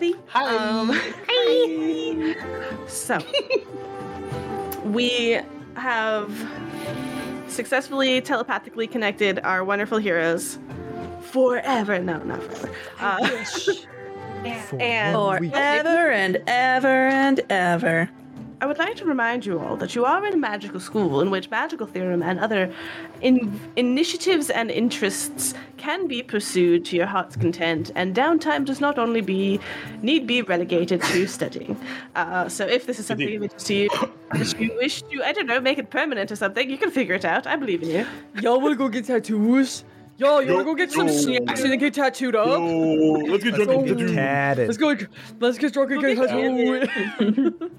everybody. Hi. Hi. So, we have successfully telepathically connected our wonderful heroes forever. No, not forever. Forever and ever and ever. I would like to remind you all that you are in a magical school in which magical theorem and other initiatives and interests can be pursued to your heart's content, and downtime does not only need be relegated to studying. So if this is something of interest to you, if you wish to, I don't know, make it permanent or something, you can figure it out. I believe in you. Y'all want to go get tattoos? Y'all, you wanna go get some snacks and then get tattooed up? No, let's get drunk and get tatted. Let's get drunk and get tattooed.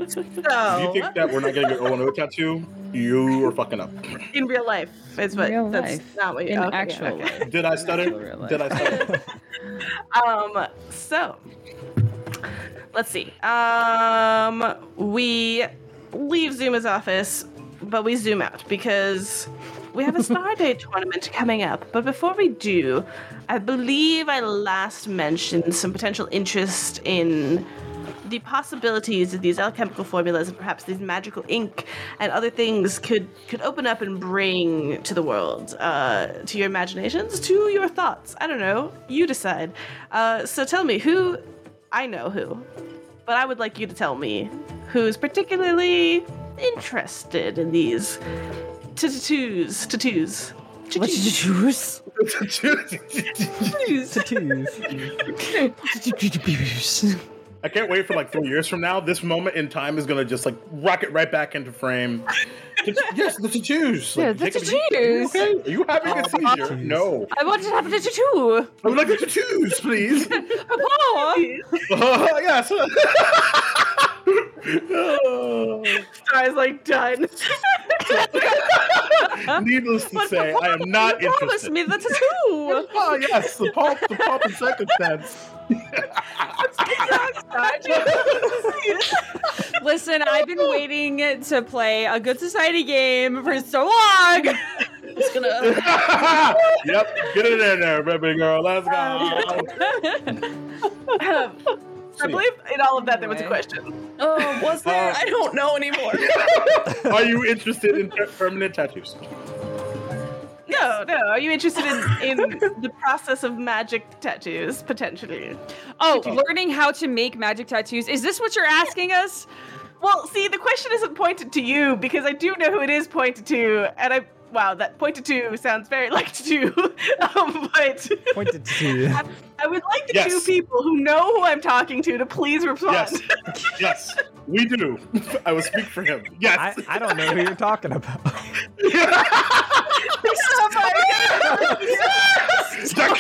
So, if you think that we're not getting an O&O tattoo, you are fucking up. In real life. Not what you in actual life. Did I stutter? So, let's see. We leave Zuma's office, but we zoom out because we have a Stardate tournament coming up, but before we do, I believe I last mentioned some potential interest in the possibilities of these alchemical formulas and perhaps these magical ink and other things could open up and bring to the world, to your imaginations, to your thoughts. I don't know. You decide. So tell me who. I know who, but I would like you to tell me who's particularly interested in these tattoos. Tattoos. Tattoos. I can't wait for like 3 years from now. This moment in time is gonna just like rocket right back into frame. Yes, the tattoos. Like, yeah, the tattoos. Are you having a seizure? No. I want to have a tattoo. I would like the tattoos, please. Oh, yes. Sky's like done. Needless to say, I am not interested. Promise me the tattoo. Oh yes, the pop and circumstance. Listen, I've been waiting to play a Good Society game for so long. It's gonna. Yep, get it in there, baby girl. Let's go. I believe in all of that there was a question. Oh, was there? I don't know anymore. Are you interested in permanent tattoos? No. Are you interested in the process of magic tattoos, potentially? Oh, learning how to make magic tattoos. Is this what you're asking us? Well, see, the question isn't pointed to you, because I do know who it is pointed to, and I... Wow, that pointed to sounds very like to do, but pointed to. I would like the two people who know who I'm talking to please respond. Yes, we do. I will speak for him. Yes, I don't know who you're talking about. I'm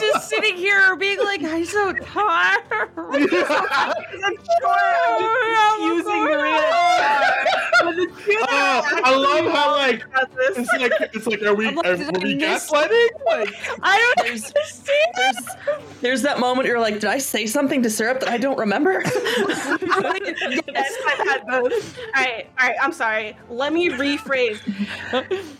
just sitting here being like, I'm so tired. I'm so tired. I'm sure using the real. I love how like it's like are we gaslighting? Like, I don't understand. There's that moment you're like, did I say something to Syrup that I don't remember? Yes, I've had both. All right. I'm sorry. Let me rephrase.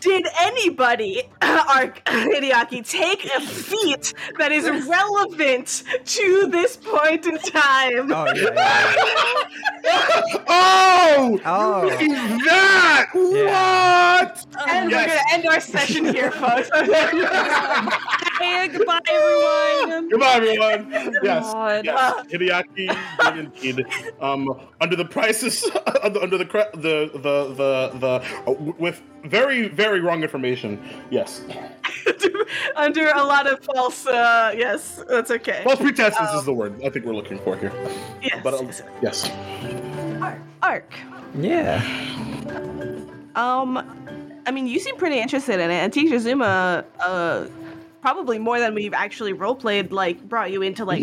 Did anybody, Arc Hideaki, take a feat that is relevant to this point in time? Oh, yeah. Oh! That! Yeah. What? And we're going to end our session here, folks. Goodbye, everyone. Goodbye, everyone. Yes. Hideaki did indeed. Under the prices, with very, very wrong information. Yes. Under a lot of false. Yes, that's okay. False pretenses is the word I think we're looking for here. Yes. But yes. Arc. Yeah. I mean, you seem pretty interested in it, and Teacher Zuma, probably more than we've actually roleplayed, like, brought you into, like,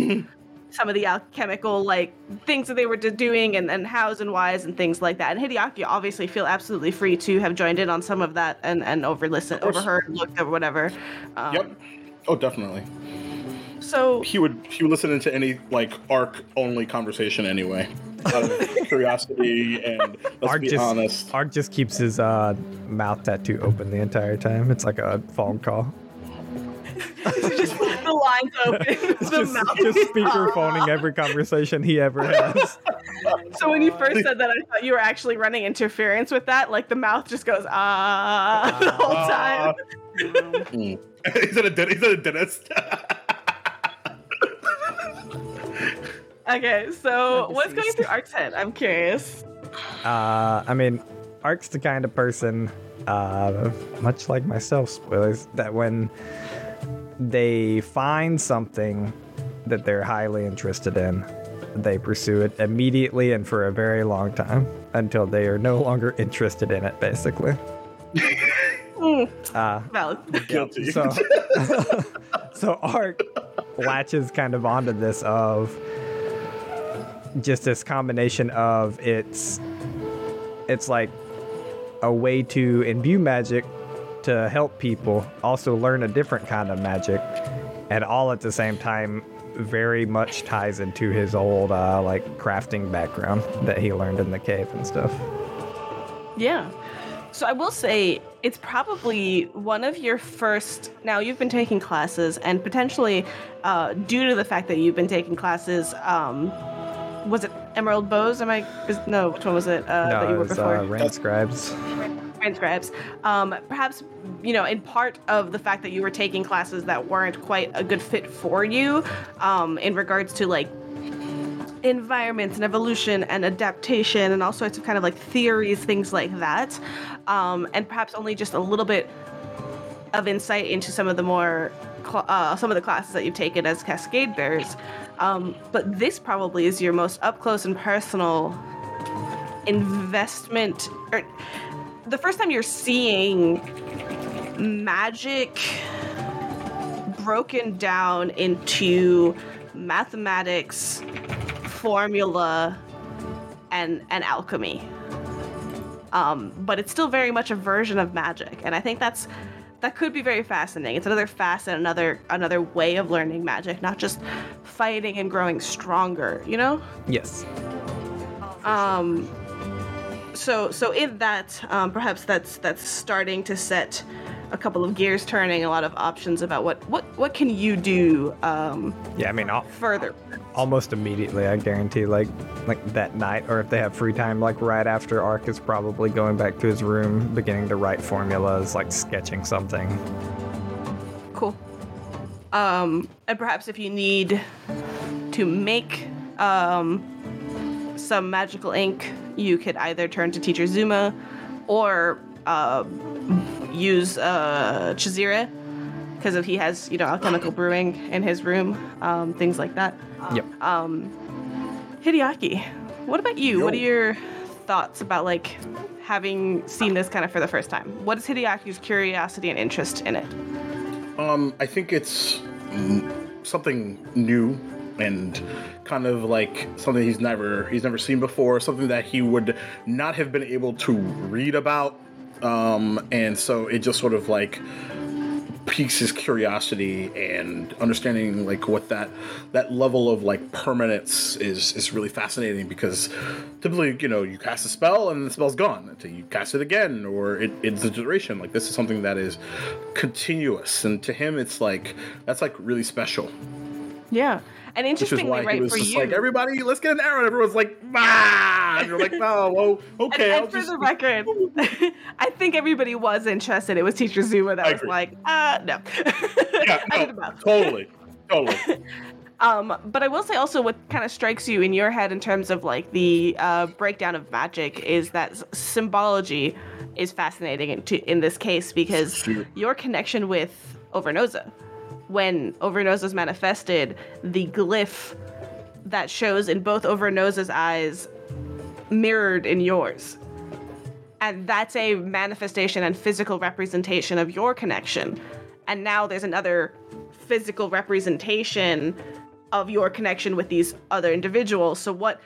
some of the alchemical, like, things that they were doing and hows and whys and things like that. And Hideaki obviously feel absolutely free to have joined in on some of that and overheard, looked, or whatever. Yep. Oh, definitely. So... He would listen into any, like, arc-only conversation anyway. Out of curiosity, and let's be honest. Arc just keeps his mouth tattoo open the entire time. It's like a phone call. Just the eyes open. Just speakerphoning every conversation he ever has. So when you first said that, I thought you were actually running interference with that. Like the mouth just goes, the whole time. He's not a dentist. Okay, so what's going through Arc's head? I'm curious. I mean, Arc's the kind of person, much like myself, spoilers, that when they find something that they're highly interested in, they pursue it immediately and for a very long time until they are no longer interested in it, basically. Valid. Guilty. So Arc latches kind of onto this of... just this combination of it's like a way to imbue magic to help people also learn a different kind of magic, and all at the same time very much ties into his old like crafting background that he learned in the cave and stuff. Yeah. So I will say it's probably one of your first, now you've been taking classes and potentially due to the fact that you've been taking classes, was it Emerald Bows? No, which one was it that you were before? Rain Scribes. Perhaps, in part of the fact that you were taking classes that weren't quite a good fit for you in regards to, like, environments and evolution and adaptation and all sorts of kind of, like, theories, things like that. And perhaps only just a little bit of insight into some of the more... some of the classes that you've taken as Cascade Bearers. But this probably is your most up-close and personal investment, or the first time you're seeing magic broken down into mathematics, formula, and alchemy. But it's still very much a version of magic, and I think that could be very fascinating. It's another facet, another way of learning magic, not just fighting and growing stronger, you know? Yes. So in that, perhaps that's starting to set a couple of gears turning, a lot of options about what can you do further. Almost immediately, I guarantee, like that night, or if they have free time, like right after, Arc is probably going back to his room, beginning to write formulas, like sketching something. Cool. And perhaps if you need to make some magical ink, you could either turn to Teacher Zuma or use Chazira, because if he has alchemical brewing in his room, things like that. Yep. Hideaki, what about you? Yo. What are your thoughts about like having seen this kind of for the first time? What is Hideaki's curiosity and interest in it? I think it's something new and kind of like something he's never seen before, something that he would not have been able to read about. And so it just sort of like piques his curiosity, and understanding like what that level of like permanence is really fascinating, because typically, you cast a spell and the spell's gone until you cast it again, or it's the duration. Like this is something that is continuous, and to him it's like that's like really special. Yeah. And interestingly, right, it was for just you, like, everybody, let's get an arrow. And everyone's like, ah! And you're like, no, well, okay. And for the record, I think everybody was interested. It was Teacher Zuma that was like, no. Yeah, no, totally. But I will say also what kind of strikes you in your head in terms of like the breakdown of magic is that symbology is fascinating in this case, because your connection with Overnosa. When Overnosa is manifested, the glyph that shows in both Overnosa's eyes mirrored in yours. And that's a manifestation and physical representation of your connection. And now there's another physical representation of your connection with these other individuals. So what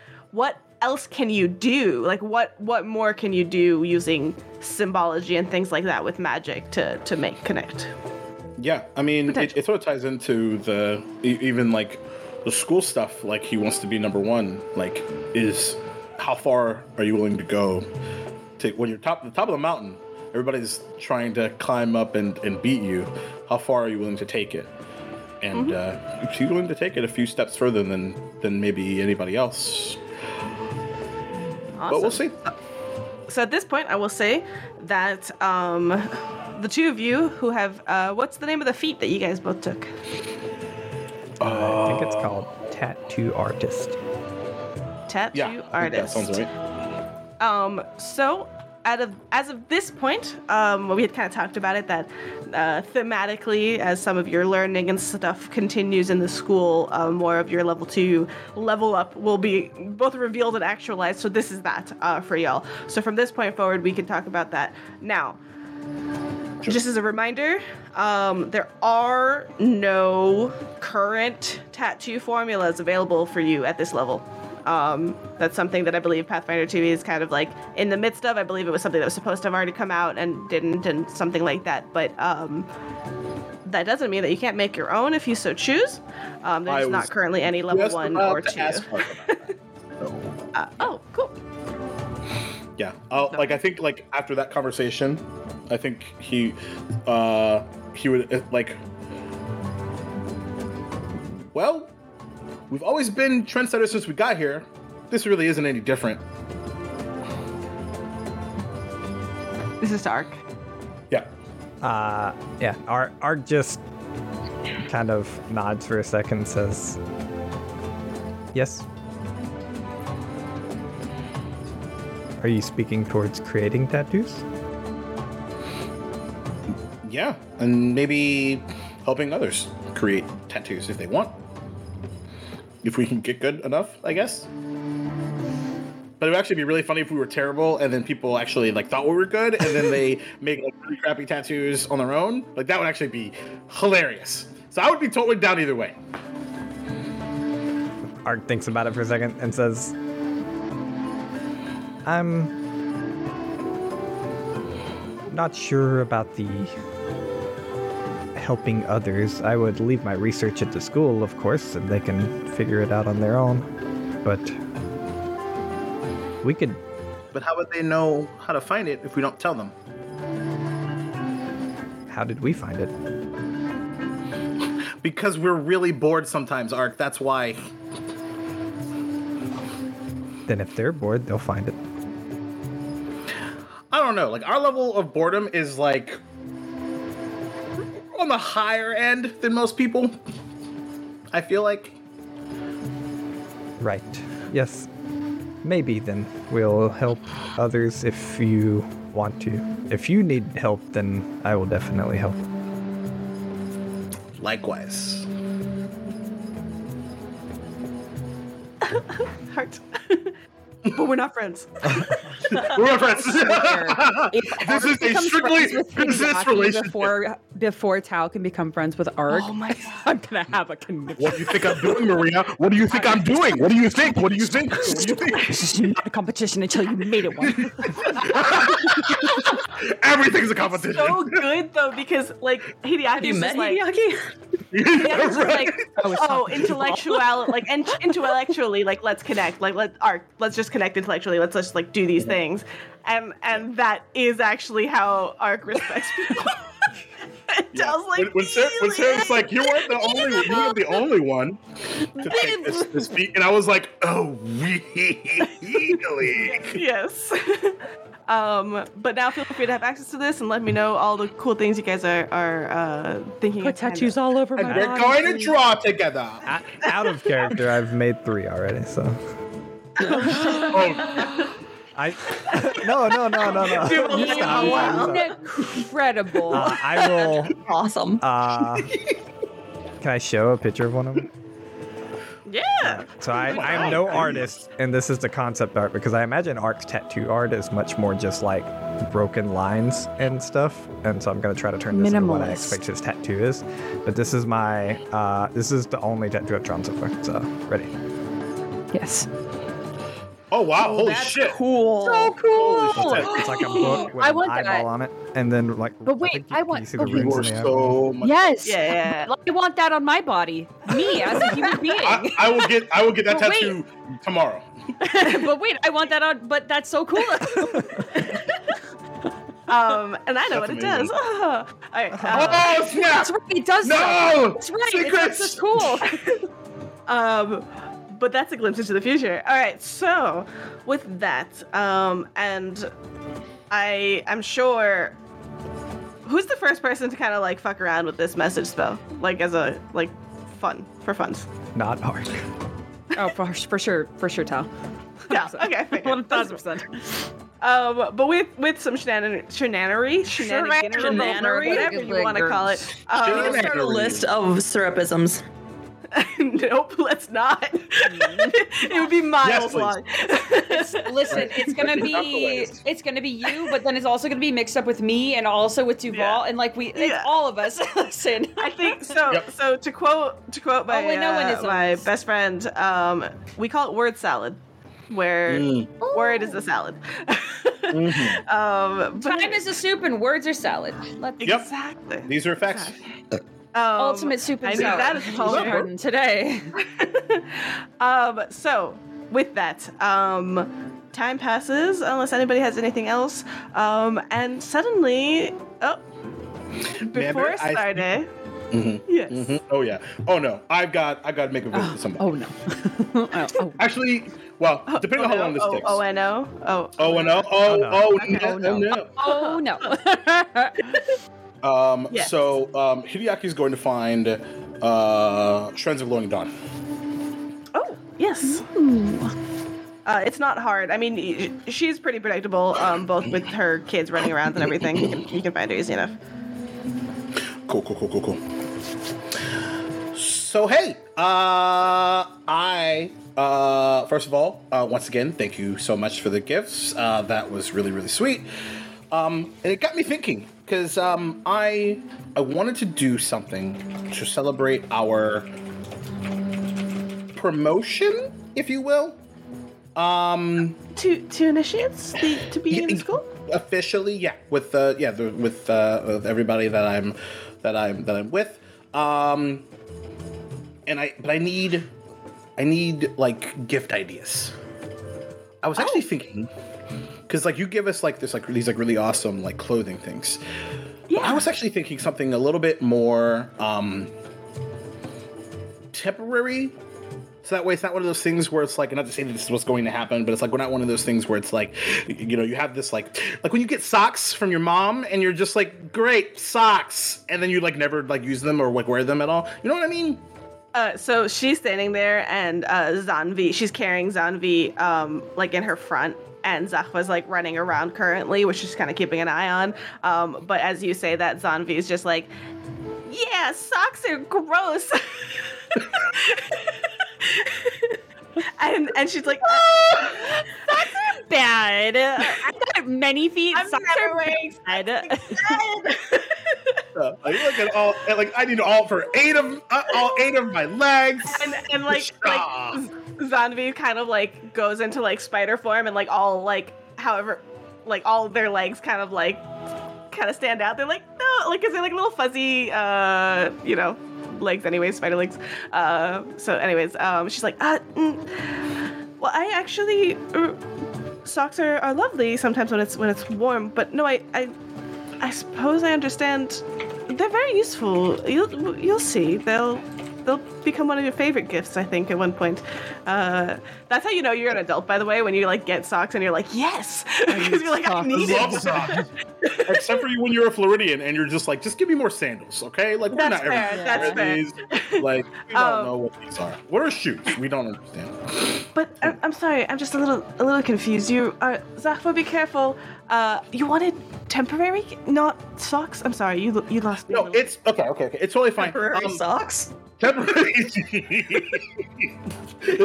else can you do? Like what more can you do using symbology and things like that with magic to make connect? Yeah, I mean, it sort of ties into the, even, like, the school stuff, like, he wants to be number one, like, is how far are you willing to go? When you're top of the mountain, everybody's trying to climb up and beat you. How far are you willing to take it? and she's willing to take it a few steps further than maybe anybody else. Awesome. But we'll see. So at this point, I will say that the two of you who have what's the name of the feat that you guys both took? I think it's called Tattoo Artist. Tattoo Artist. That sounds right. So. As of this point, we had kind of talked about it, that thematically, as some of your learning and stuff continues in the school, more of your level 2 level up will be both revealed and actualized, so this is that for y'all. So from this point forward, we can talk about that. Now, just as a reminder, there are no current tattoo formulas available for you at this level. That's something that I believe Pathfinder2e is kind of like in the midst of. I believe it was something that was supposed to have already come out and didn't, and something like that. But that doesn't mean that you can't make your own if you so choose. There's not currently any level 1 or 2. Oh, cool. Yeah. I think like after that conversation, I think he would like. Well. We've always been trendsetters since we got here. This really isn't any different. This is Arc. Yeah. Yeah. Arc just kind of nods for a second and says, yes. Are you speaking towards creating tattoos? Yeah, and maybe helping others create tattoos if they want. If we can get good enough, I guess. But it would actually be really funny if we were terrible and then people actually like thought we were good and then they make like pretty crappy tattoos on their own. Like that would actually be hilarious. So I would be totally down either way. Arc thinks about it for a second and says, I'm not sure about the helping others. I would leave my research at the school, of course, and they can figure it out on their own. But we could. But how would they know how to find it if we don't tell them? How did we find it? Because we're really bored sometimes, Ark. That's why. Then if they're bored, they'll find it. I don't know. Like our level of boredom is like on the higher end than most people, I feel like. Right. Yes. Maybe then we'll help others if you want to. If you need help, then I will definitely help. Likewise. Heart. But we're not friends. We're not friends. This is a strictly business relationship. Before Tal can become friends with Ark, oh my God. I'm going to have a conviction. What do you think I'm doing, Maria? What do you think I'm doing? What do you think? What do you think? What do you think? It's not a competition until you made it one. Everything's a competition. So good, though, because, like, Hideaki is just like... Hideaki's right. Like, oh, intellectual, like, intellectually, like, let's connect. Like, let's just connect intellectually. Let's just, like, do these things. And that is actually how Ark respects people. Yeah. I was like, when Sarah's like, you weren't the only one to take this feat, and I was like, oh, really? Yes. But now feel free to have access to this and let me know all the cool things you guys are thinking. Put tattoos all over my body. We're going to draw together. Out of character, I've made 3 already, so. Oh. No. Stop. Incredible. I will. Awesome. Can I show a picture of one of them? Yeah. So I'm no artist, and this is the concept art, because I imagine Ark's tattoo art is much more just like broken lines and stuff. And so I'm going to try to turn this into what I expect his tattoo is. But this is my, this is the only tattoo I've drawn so far. So, ready? Yes. Oh, wow. Oh, holy shit. Cool. So cool. It's like a book with an eyeball on it. And then, like, but wait, I want to much. Yes. Yeah. I want that on my body. Me as a human being. I will get that tattoo tomorrow. But wait, I want that on. But that's so cool. And I know that's what amazing. It does. Oh, oh snap! That's right, it does. No, that's right. Secrets. It's cool. But that's a glimpse into the future. All right, so with that, and I'm sure. Who's the first person to kind of like fuck around with this message spell, like as a like fun for funs? Not hard. Oh, for sure, Tal. Yeah. Okay. 1,000%. But with some shenanigans, whatever you want to call it. Can we start a list of syrupisms? Nope, let's not. It would be miles long. Listen, it's gonna be you, but then it's also gonna be mixed up with me and also with Duval and like it's all of us. Listen, I think so. Yep. So to quote my best friend, we call it word salad, where word is the salad. Mm-hmm. Time is a soup and words are salad. Exactly. These are facts. Exactly. Ultimate super sour. That is Paul Harden today. So, with that, time passes, unless anybody has anything else. And suddenly... Oh. Before Saturday... Mm-hmm. Yes. Mm-hmm. Oh, yeah. Oh, no. I've got to make a visit to somebody. Oh, no. Actually... Well, depending on how long this takes. O-N-O? O-N-O? Oh, no. Oh, no. Yes. So, Hideaki is going to find Shreds of Glowing Dawn. Oh, yes. It's not hard. I mean, she's pretty predictable, both with her kids running around and everything. You can find her easy enough. Cool. So, hey, I first of all, once again, thank you so much for the gifts. That was really, really sweet. And it got me thinking, because I wanted to do something to celebrate our promotion, if you will. To initiates to be in school officially, yeah. With everybody that I'm with. I need like gift ideas. I was actually thinking. Because you give us these really awesome clothing things. Yeah. But I was actually thinking something a little bit more temporary. So that way it's not one of those things where it's not to say that this is what's going to happen, but it's we're not one of those things where it's you have this like when you get socks from your mom and you're just great socks, and then you never use them or wear them at all. You know what I mean? So she's standing there and Zanvi, she's carrying Zanvi in her front. And Zahva's running around currently, which she's kind of keeping an eye on. But as you say that, Zanvi is just yeah, socks are gross. and she's socks are bad. I've got many feet. I'm socks are wearing bad. Look at all. I need all for eight of my legs. And Zanvi kind of goes into spider form and all their legs kind of stand out. They're no, because they're little fuzzy legs anyways, spider legs. So anyways, she's well, I actually socks are lovely sometimes when it's warm, but no, I suppose I understand. They're very useful. You'll see. They'll become one of your favorite gifts, I think, at one point. That's how you know you're an adult, by the way, when you get socks and you're yes, because you're I need it. I love socks. Except for you when you're a Floridian and you're just give me more sandals, okay? We're not everything. That's fair. We don't know what these are. What are shoes? We don't understand. But I'm sorry, I'm just a little confused. You are Zahva, be careful. You wanted temporary, not socks. I'm sorry, you lost me. No, it's okay. It's totally fine. Temporary socks. They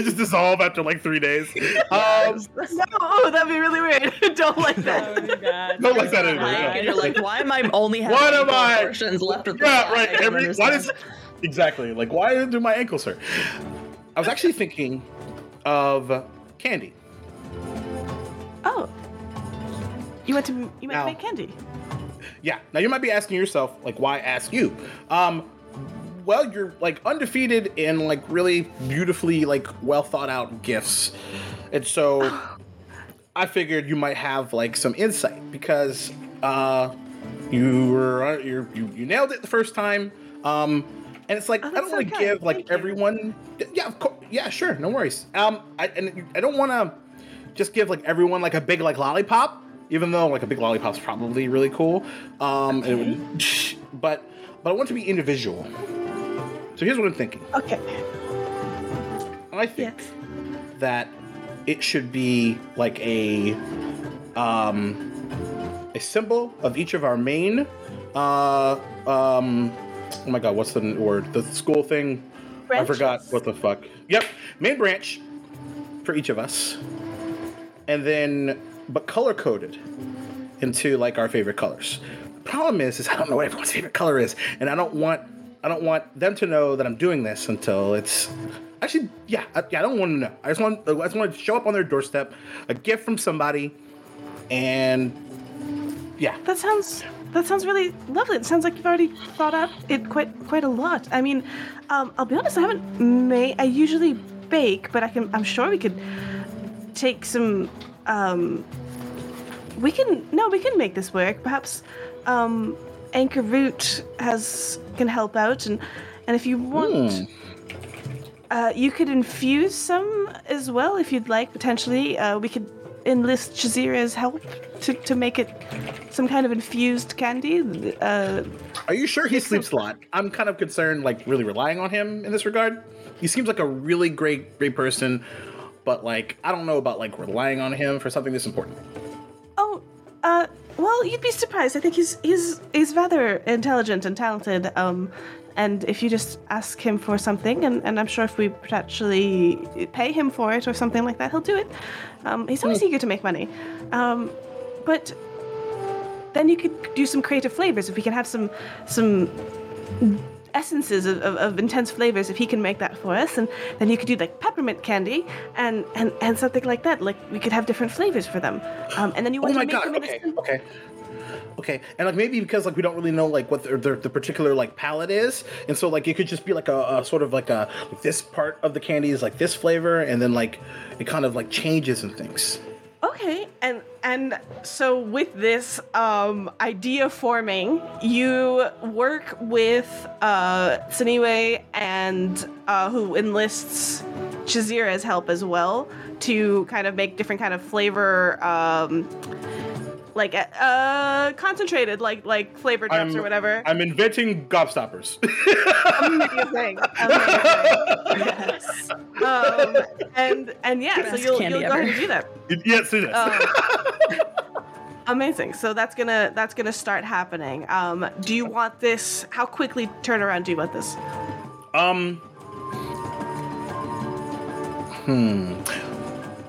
just dissolve after 3 days. No, that'd be really weird. Don't like that. Oh, God. Don't like that anymore. Yeah. And you're why am I only having portions left? Yeah, right. Exactly. Why do my ankles hurt? I was actually thinking of candy. Oh, you want to make candy? Yeah. Now you might be asking yourself, why ask you? Well, you're undefeated in really beautifully well thought out gifts, and so I figured you might have some insight because You nailed it the first time. And it's like, I don't want to give like everyone. Yeah, of course. Yeah, sure, no worries. I don't want to just give like everyone like a big like lollipop, even though like a big lollipop's probably really cool. Okay. But I want it to be individual. So here's what I'm thinking. Okay. I think that it should be like a symbol of each of our main. Oh my god, what's the word? The school thing. Branches. I forgot what the fuck. Yep, main branch for each of us, and then but color coded into like our favorite colors. The problem is I don't know what everyone's favorite color is, and I don't want them to know that I'm doing this until it's actually I don't want to know. I just want to show up on their doorstep, a gift from somebody, and yeah. That sounds really lovely. It sounds like you've already thought out it quite a lot. I mean, I'll be honest, I haven't made... I usually bake, but I'm sure we could take some... we can make this work. Perhaps Anchor Root can help out. And if you want, you could infuse some as well if you'd like, potentially. We could enlist Chazira's help to make it some kind of infused candy. Are you sure he sleeps a lot? I'm kind of concerned, like, really relying on him in this regard. He seems like a really great person, but, like, I don't know about, like, relying on him for something this important. Oh, well, you'd be surprised. I think he's rather intelligent and talented, and if you just ask him for something, and I'm sure if we potentially pay him for it or something like that, he'll do it. He's always eager to make money. But then you could do some creative flavors. If we can have some essences of intense flavors, if he can make that for us, and then you could do like peppermint candy and something like that. Like we could have different flavors for them. And then you want to make them Okay, and like maybe because like we don't really know like what the particular like palette is, and so like it could just be like a sort of like a like this part of the candy is like this flavor, and then like it kind of like changes and things. Okay, and so with this idea forming, you work with Tsuniwe and who enlists Chazira's help as well to kind of make different kind of flavor. Like concentrated, like flavored drops or whatever. I'm inventing gobstoppers. Amazing. Yes. And yeah, best so you'll go ahead and do that. Yes, it is. Amazing. So that's gonna start happening. Do you want this? How quickly turnaround do you want this?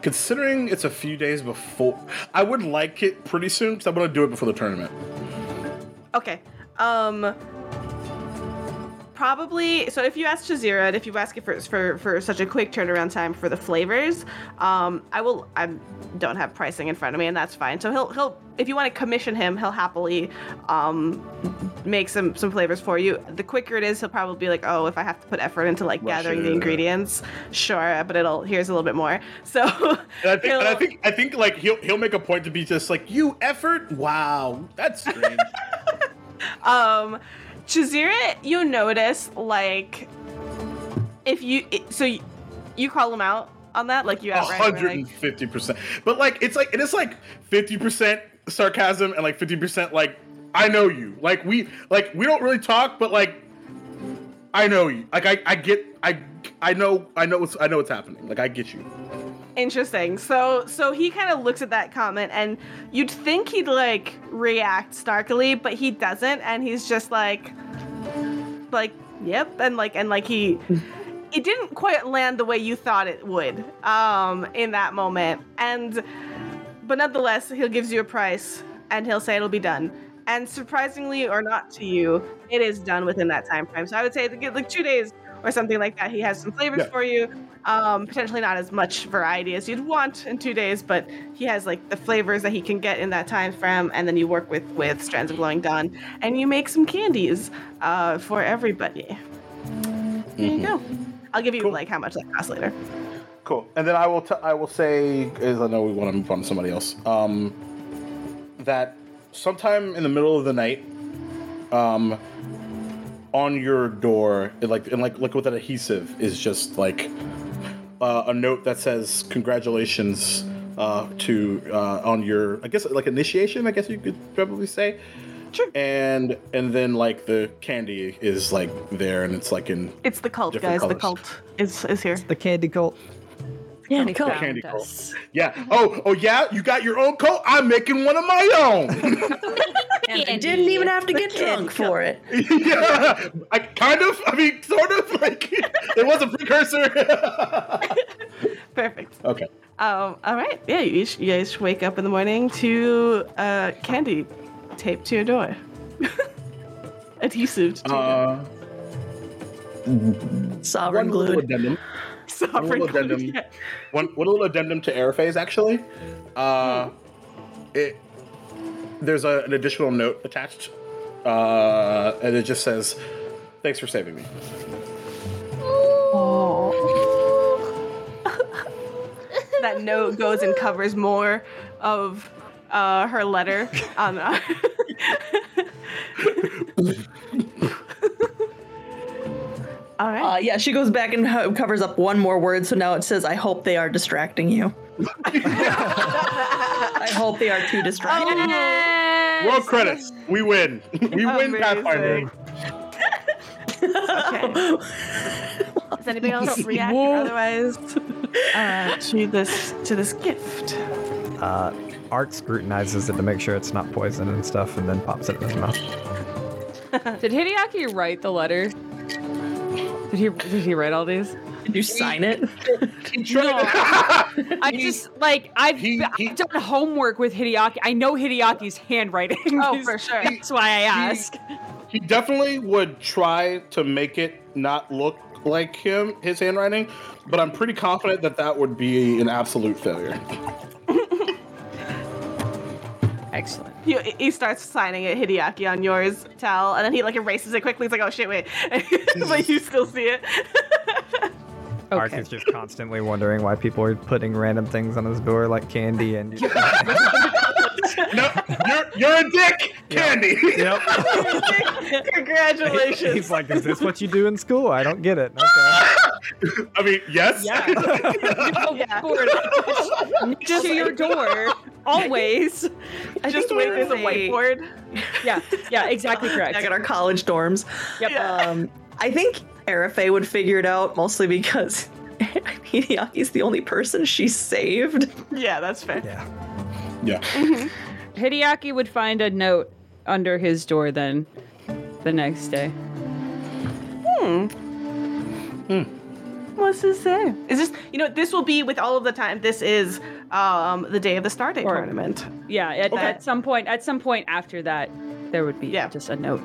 Considering it's a few days before, I would like it pretty soon because I want to do it before the tournament. Okay. Probably. So if you ask Chazira, and if you ask it for such a quick turnaround time for the flavors, I don't have pricing in front of me, and that's fine. So he'll if you want to commission him, he'll happily make some flavors for you. The quicker it is, he'll probably be like, oh, if I have to put effort into like gathering the ingredients, sure, but here's a little bit more. So I think like he'll make a point to be just like, you effort? Wow, that's strange. Chazira, you notice, like, you call him out on that? Like, you outright 150%. But, like, it's 50% sarcasm and, like, 50%, like, I know you. Like, we don't really talk, but, like, I know you. Like, I know what's happening. Like, I get you. Interesting. So he kind of looks at that comment, and you'd think he'd like react starkly, but he doesn't, and he's just like yep, and like he it didn't quite land the way you thought it would in that moment, but nonetheless he'll give you a price and he'll say it'll be done. And surprisingly or not to you, it is done within that time frame. So I would say like 2 days or something like that. He has some flavors for you. Potentially not as much variety as you'd want in 2 days, but he has like the flavors that he can get in that time frame, and then you work with Strands of Glowing Dawn, and you make some candies for everybody. There you go. I'll give you like how much that costs later. Cool. And then I will say, because I know we want to move on to somebody else, that sometime in the middle of the night, on your door, like with that adhesive is just like a note that says congratulations to on your, I guess, like initiation. I guess you could probably say. Sure. And then like the candy is like there, and it's like in. It's the cult, guys. Colors. The cult is here. It's the candy cult. Yeah, candy cult. Yeah. Oh, yeah. You got your own cult. I'm making one of my own. And I didn't even have to get drunk for it. Yeah, sort of. Like it was a precursor. Perfect. Okay. All right. Yeah. You guys wake up in the morning to candy taped to your door. Adhesive to your door. Sovereign glue. One little addendum to Araphase, actually. There's an additional note attached, and it just says, "Thanks for saving me." Oh. That note goes and covers more of her letter. All right. Yeah, she goes back and covers up one more word, so now it says, "I hope they are distracting you." I hope they are too distracting. Oh, yes. World credits. We win. We win Pathfinder. Okay. Does anybody else react otherwise to this gift? Arc scrutinizes it to make sure it's not poison and stuff, and then pops it in his mouth. Did Hideaki write the letter? Did he write all these? Did you sign it? No. I've done homework with Hideaki. I know Hideaki's handwriting. Oh, for sure. That's why I ask. He definitely would try to make it not look like his handwriting, but I'm pretty confident that would be an absolute failure. Excellent. He starts signing it, Hideaki, on yours, Tal, and then he erases it quickly. He's like, "Oh shit, wait," but you still see it. Okay. Arc is just constantly wondering why people are putting random things on his door, like candy and. No, you're a dick, Candy. Yep. You're a dick. Congratulations. He's like, "Is this what you do in school? I don't get it." Okay. I mean, yes. Yeah. Yeah. Just to your door, always. I just wait. There's a whiteboard. Yeah. Yeah. Exactly correct. Back at our college dorms. Yep. Yeah. I think Arafay would figure it out, mostly because Hideaki's the only person she saved. Yeah, that's fair. Yeah. Yeah. Mm-hmm. Hideaki would find a note under his door then the next day. What's this say? Is this, this will be with all of the time. This is the day of the Stardate tournament. Yeah, at some point after that there would be just a note.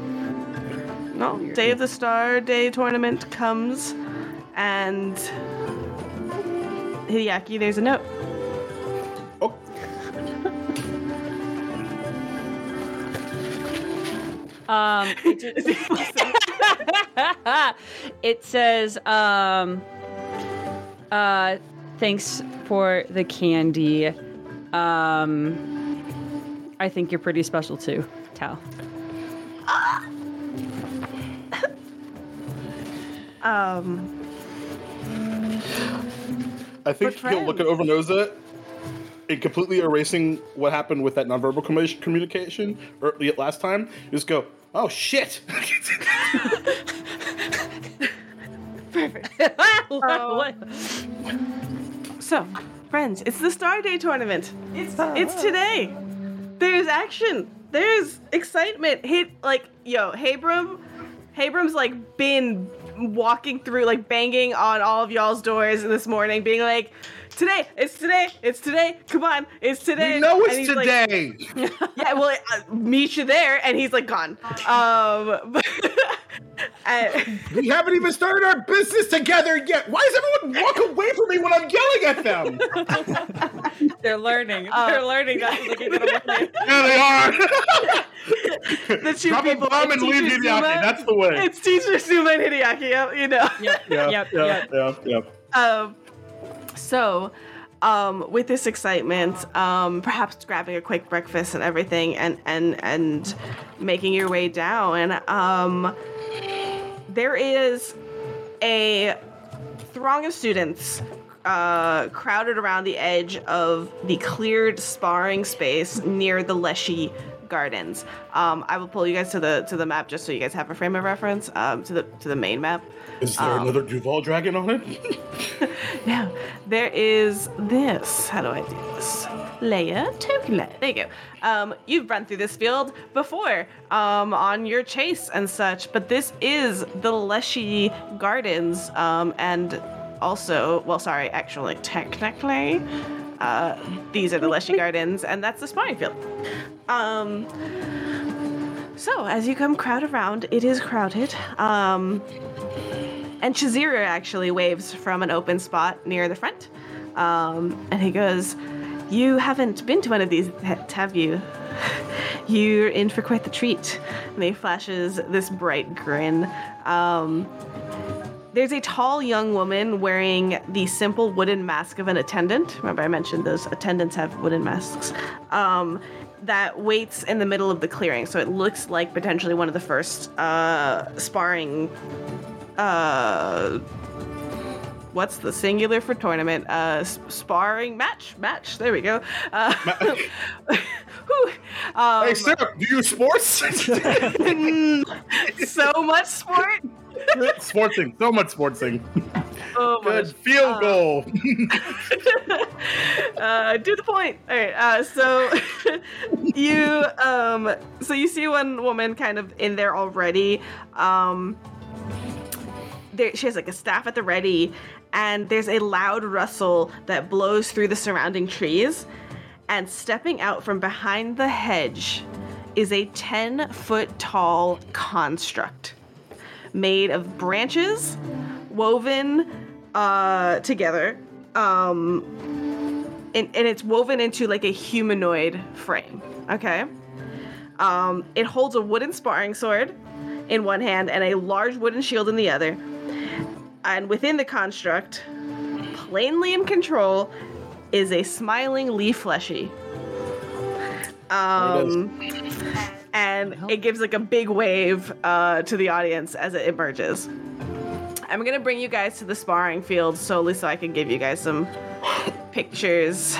No, day of the Stardate tournament comes and Hideaki, there's a note. It says, "Thanks for the candy. I think you're pretty special too, Tal." I think he'll look at Overnosa and completely erasing what happened with that nonverbal communication last time. Just go, "Oh shit!" Perfect. So, friends, it's the Star Day tournament. It's today. There's action. There's excitement. Habram's been walking through, banging on all of y'all's doors this morning, being like, "Today, it's today, it's today, come on, it's today. We know it's today." Meet you there, and he's gone. We haven't even started our business together yet. Why does everyone walk away from me when I'm yelling at them? They're learning. They're learning that. Yeah, they are. The two drop people, a bomb and leave Hideaki. That's the way. It's teacher Zuma and Hideaki, you know. Yep. So, with this excitement, perhaps grabbing a quick breakfast and everything, and making your way down. And there is a throng of students crowded around the edge of the cleared sparring space near the Leshy Gardens. I will pull you guys to the map just so you guys have a frame of reference. To the main map. Is there another Duval dragon on it? No, there is this. How do I do this? Leia Tokula. There you go. You've run through this field before on your chase and such, but this is the Leshy Gardens, and also, technically, these are the Leshy Gardens, and that's the sparring field. So, as you come crowd around, it is crowded. And Chazira actually waves from an open spot near the front. And he goes, "You haven't been to one of these, have you? You're in for quite the treat." And he flashes this bright grin. There's a tall young woman wearing the simple wooden mask of an attendant. Remember I mentioned those attendants have wooden masks. That waits in the middle of the clearing. So it looks like potentially one of the first sparring... what's the singular for tournament? Sparring match. There we go. Hey, Sarah, do you sports? So much sport. So much sportsing. Oh, good field goal. Do the point. All right. So you see one woman kind of in there already. She has like a staff at the ready, and there's a loud rustle that blows through the surrounding trees, and stepping out from behind the hedge is a 10-foot-tall construct made of branches woven together, and it's woven into like a humanoid frame, okay? It holds a wooden sparring sword in one hand and a large wooden shield in the other. And within the construct, plainly in control, is a smiling leaf Leshy. And it gives like a big wave to the audience as it emerges. I'm going to bring you guys to the sparring field solely so I can give you guys some pictures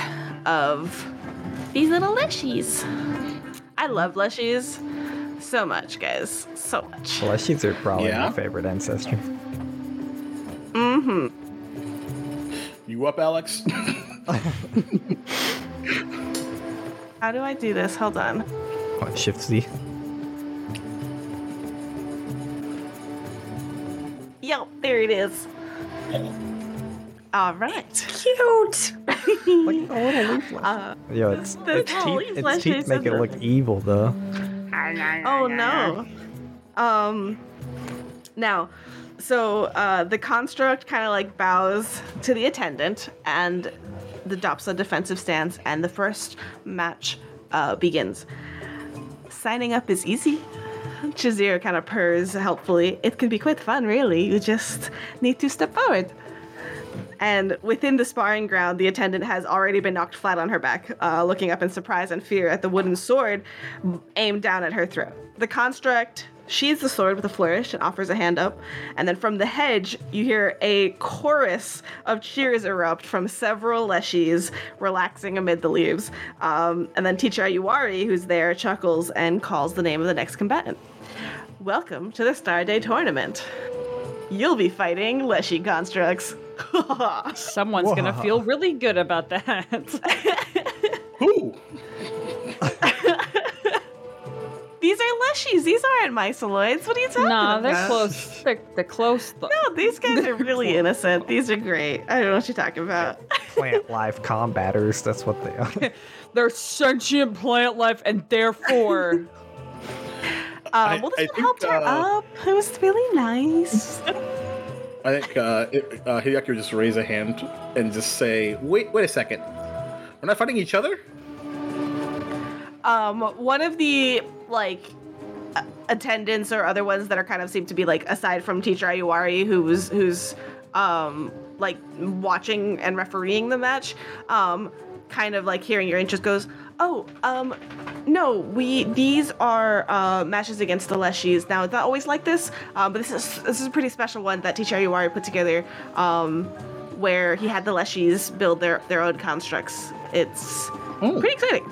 of these little Leshies. I love Leshies so much, guys. So much. Leshies are probably my favorite ancestor. Mm-hmm. You up, Alex? How do I do this? Hold on. Shift Z. Yep, there it is. All right. Cute. Like a leaf. Yo, its teeth make it look evil, though. Oh no. Now. So the construct kind of like bows to the attendant and the adopts a defensive stance, and the first match begins. Signing up is easy. Chazira kind of purrs helpfully. It can be quite fun, really. You just need to step forward. And within the sparring ground, the attendant has already been knocked flat on her back, looking up in surprise and fear at the wooden sword aimed down at her throat. The construct sheathes the sword with a flourish and offers a hand up, and then from the hedge, you hear a chorus of cheers erupt from several Leshies relaxing amid the leaves. And then teacher Ayuwari, who's there, chuckles and calls the name of the next combatant. Welcome to the Star Day Tournament. You'll be fighting Leshy constructs. Someone's going to feel really good about that. Who? These are Leshies. These aren't myceloids. What are you talking about? No, they're close. They're close. No, these guys are really innocent. These are great. I don't know what you're talking about. Plant life combaters. That's what they are. They're sentient plant life, and therefore... this helped her up. It was really nice. I think Hideaki would just raise a hand and just say, wait a second. We're not fighting each other? One of the... attendants or other ones that are kind of seem to be like aside from teacher Ayuwari, who's like watching and refereeing the match, kind of like hearing your interest goes, no, these are matches against the Leshies. Now, it's not always like this, but this is a pretty special one that teacher Ayuwari put together, where he had the Leshies build their own constructs. It's pretty exciting.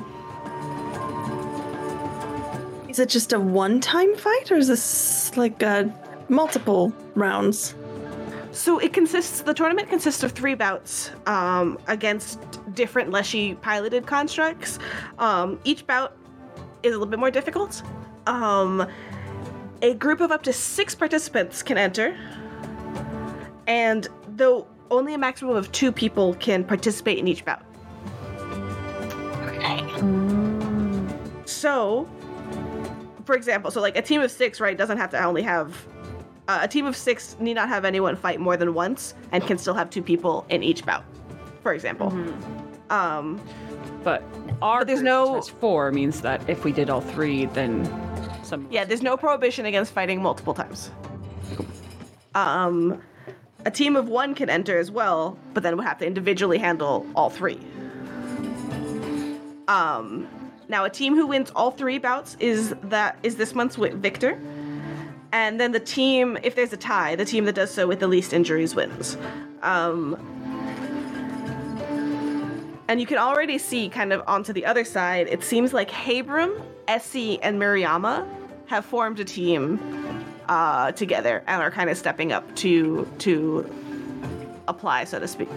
Is it just a one-time fight, or is this like multiple rounds? So the tournament consists of 3 bouts against different Leshy-piloted constructs. Each bout is a little bit more difficult. A group of up to 6 participants can enter, and though only a maximum of 2 people can participate in each bout. Okay. So, for example, a team of 6, right, doesn't have to only have... a team of 6 need not have anyone fight more than once and can still have 2 people in each bout, for example. Mm-hmm. But there's no... 4 means that if we did all 3, then... there's no prohibition against fighting multiple times. A team of 1 can enter as well, but then we'll have to individually handle all 3. Now, a team who wins all 3 bouts is this month's victor. And then the team, if there's a tie, the team that does so with the least injuries wins. And you can already see, kind of onto the other side, it seems like Habram, Essie, and Mariama have formed a team together and are kind of stepping up to apply, so to speak.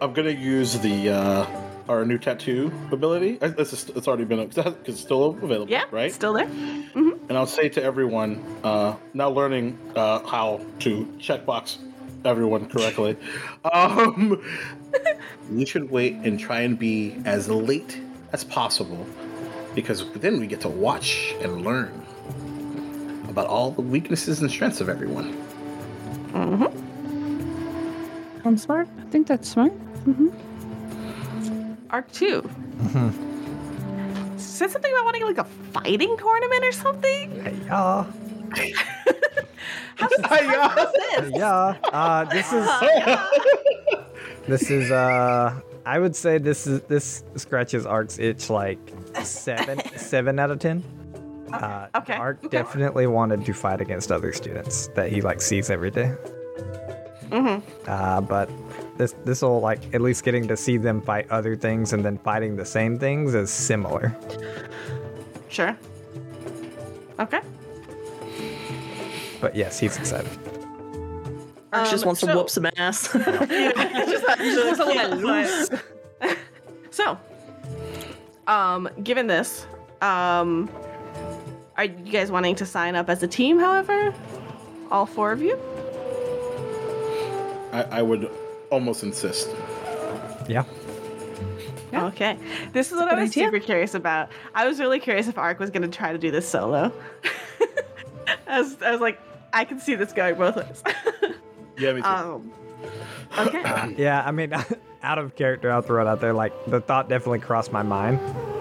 I'm going to use the... our new tattoo ability. It's already been up because it's still available, right? It's still there. Mm-hmm. And I'll say to everyone, now learning how to checkbox everyone correctly, we should wait and try and be as late as possible, because then we get to watch and learn about all the weaknesses and strengths of everyone. Mm-hmm. I'm smart. I think that's smart. Mm-hmm. Arc 2. Mm-hmm. Said something about wanting like a fighting tournament or something? Yeah. How does this? Yeah. This is I would say this scratches Arc's itch like 7 out of 10. Okay. Arc definitely wanted to fight against other students that he like sees every day. Mm-hmm. But this will, like, at least getting to see them fight other things and then fighting the same things is similar. Sure. Okay. But yes, he's excited. Arch just wants to whoop some ass. He just wants to let loose. So, given this, are you guys wanting to sign up as a team, however? All 4 of you? I would almost insist. Yeah. Okay. This is what I was super curious about. I was really curious if Arc was going to try to do this solo. I was like, I can see this going both ways. Yeah, me too. Okay. Yeah, I mean, out of character, I'll throw it out there. Like, the thought definitely crossed my mind.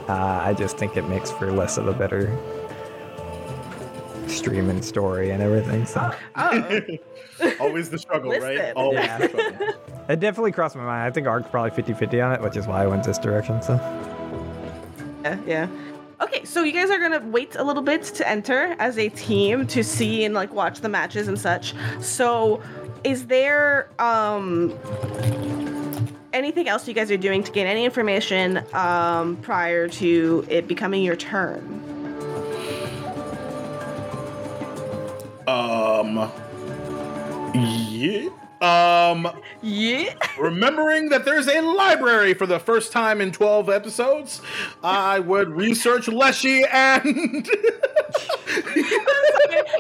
I just think it makes for less of a better stream and story and everything. So. Always the struggle, right? Always the struggle. It definitely crossed my mind. I think Arc's probably 50-50 on it, which is why I went this direction, so. Yeah. Okay, so you guys are going to wait a little bit to enter as a team to see and, like, watch the matches and such. So is there anything else you guys are doing to gain any information prior to it becoming your turn? Remembering that there's a library for the first time in 12 episodes, I would research Leshy and...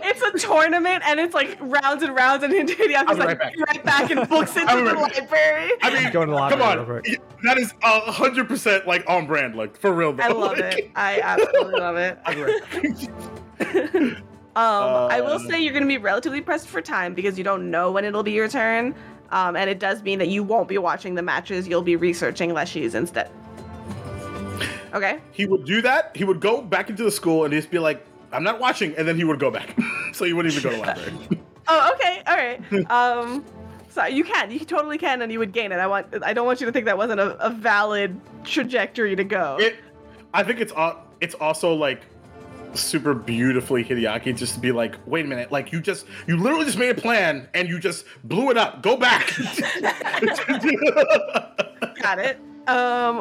It's a tournament, and it's like rounds and rounds, and he has to right back and books into the library. I mean, going to library, come on. That is 100% like on brand, like for real. Though. I love it. I absolutely love it. I'll be right back. I will say you're going to be relatively pressed for time because you don't know when it'll be your turn, and it does mean that you won't be watching the matches. You'll be researching Leshies instead. Okay. He would do that. He would go back into the school and just be like, "I'm not watching," and then he would go back. So you wouldn't even go to the library. Oh, okay. All right. So you totally can, and you would gain it. I don't want you to think that wasn't a valid trajectory to go. I think it's also like super beautifully Hideaki just to be like, wait a minute, like you literally just made a plan and you just blew it up. Go back. Got it.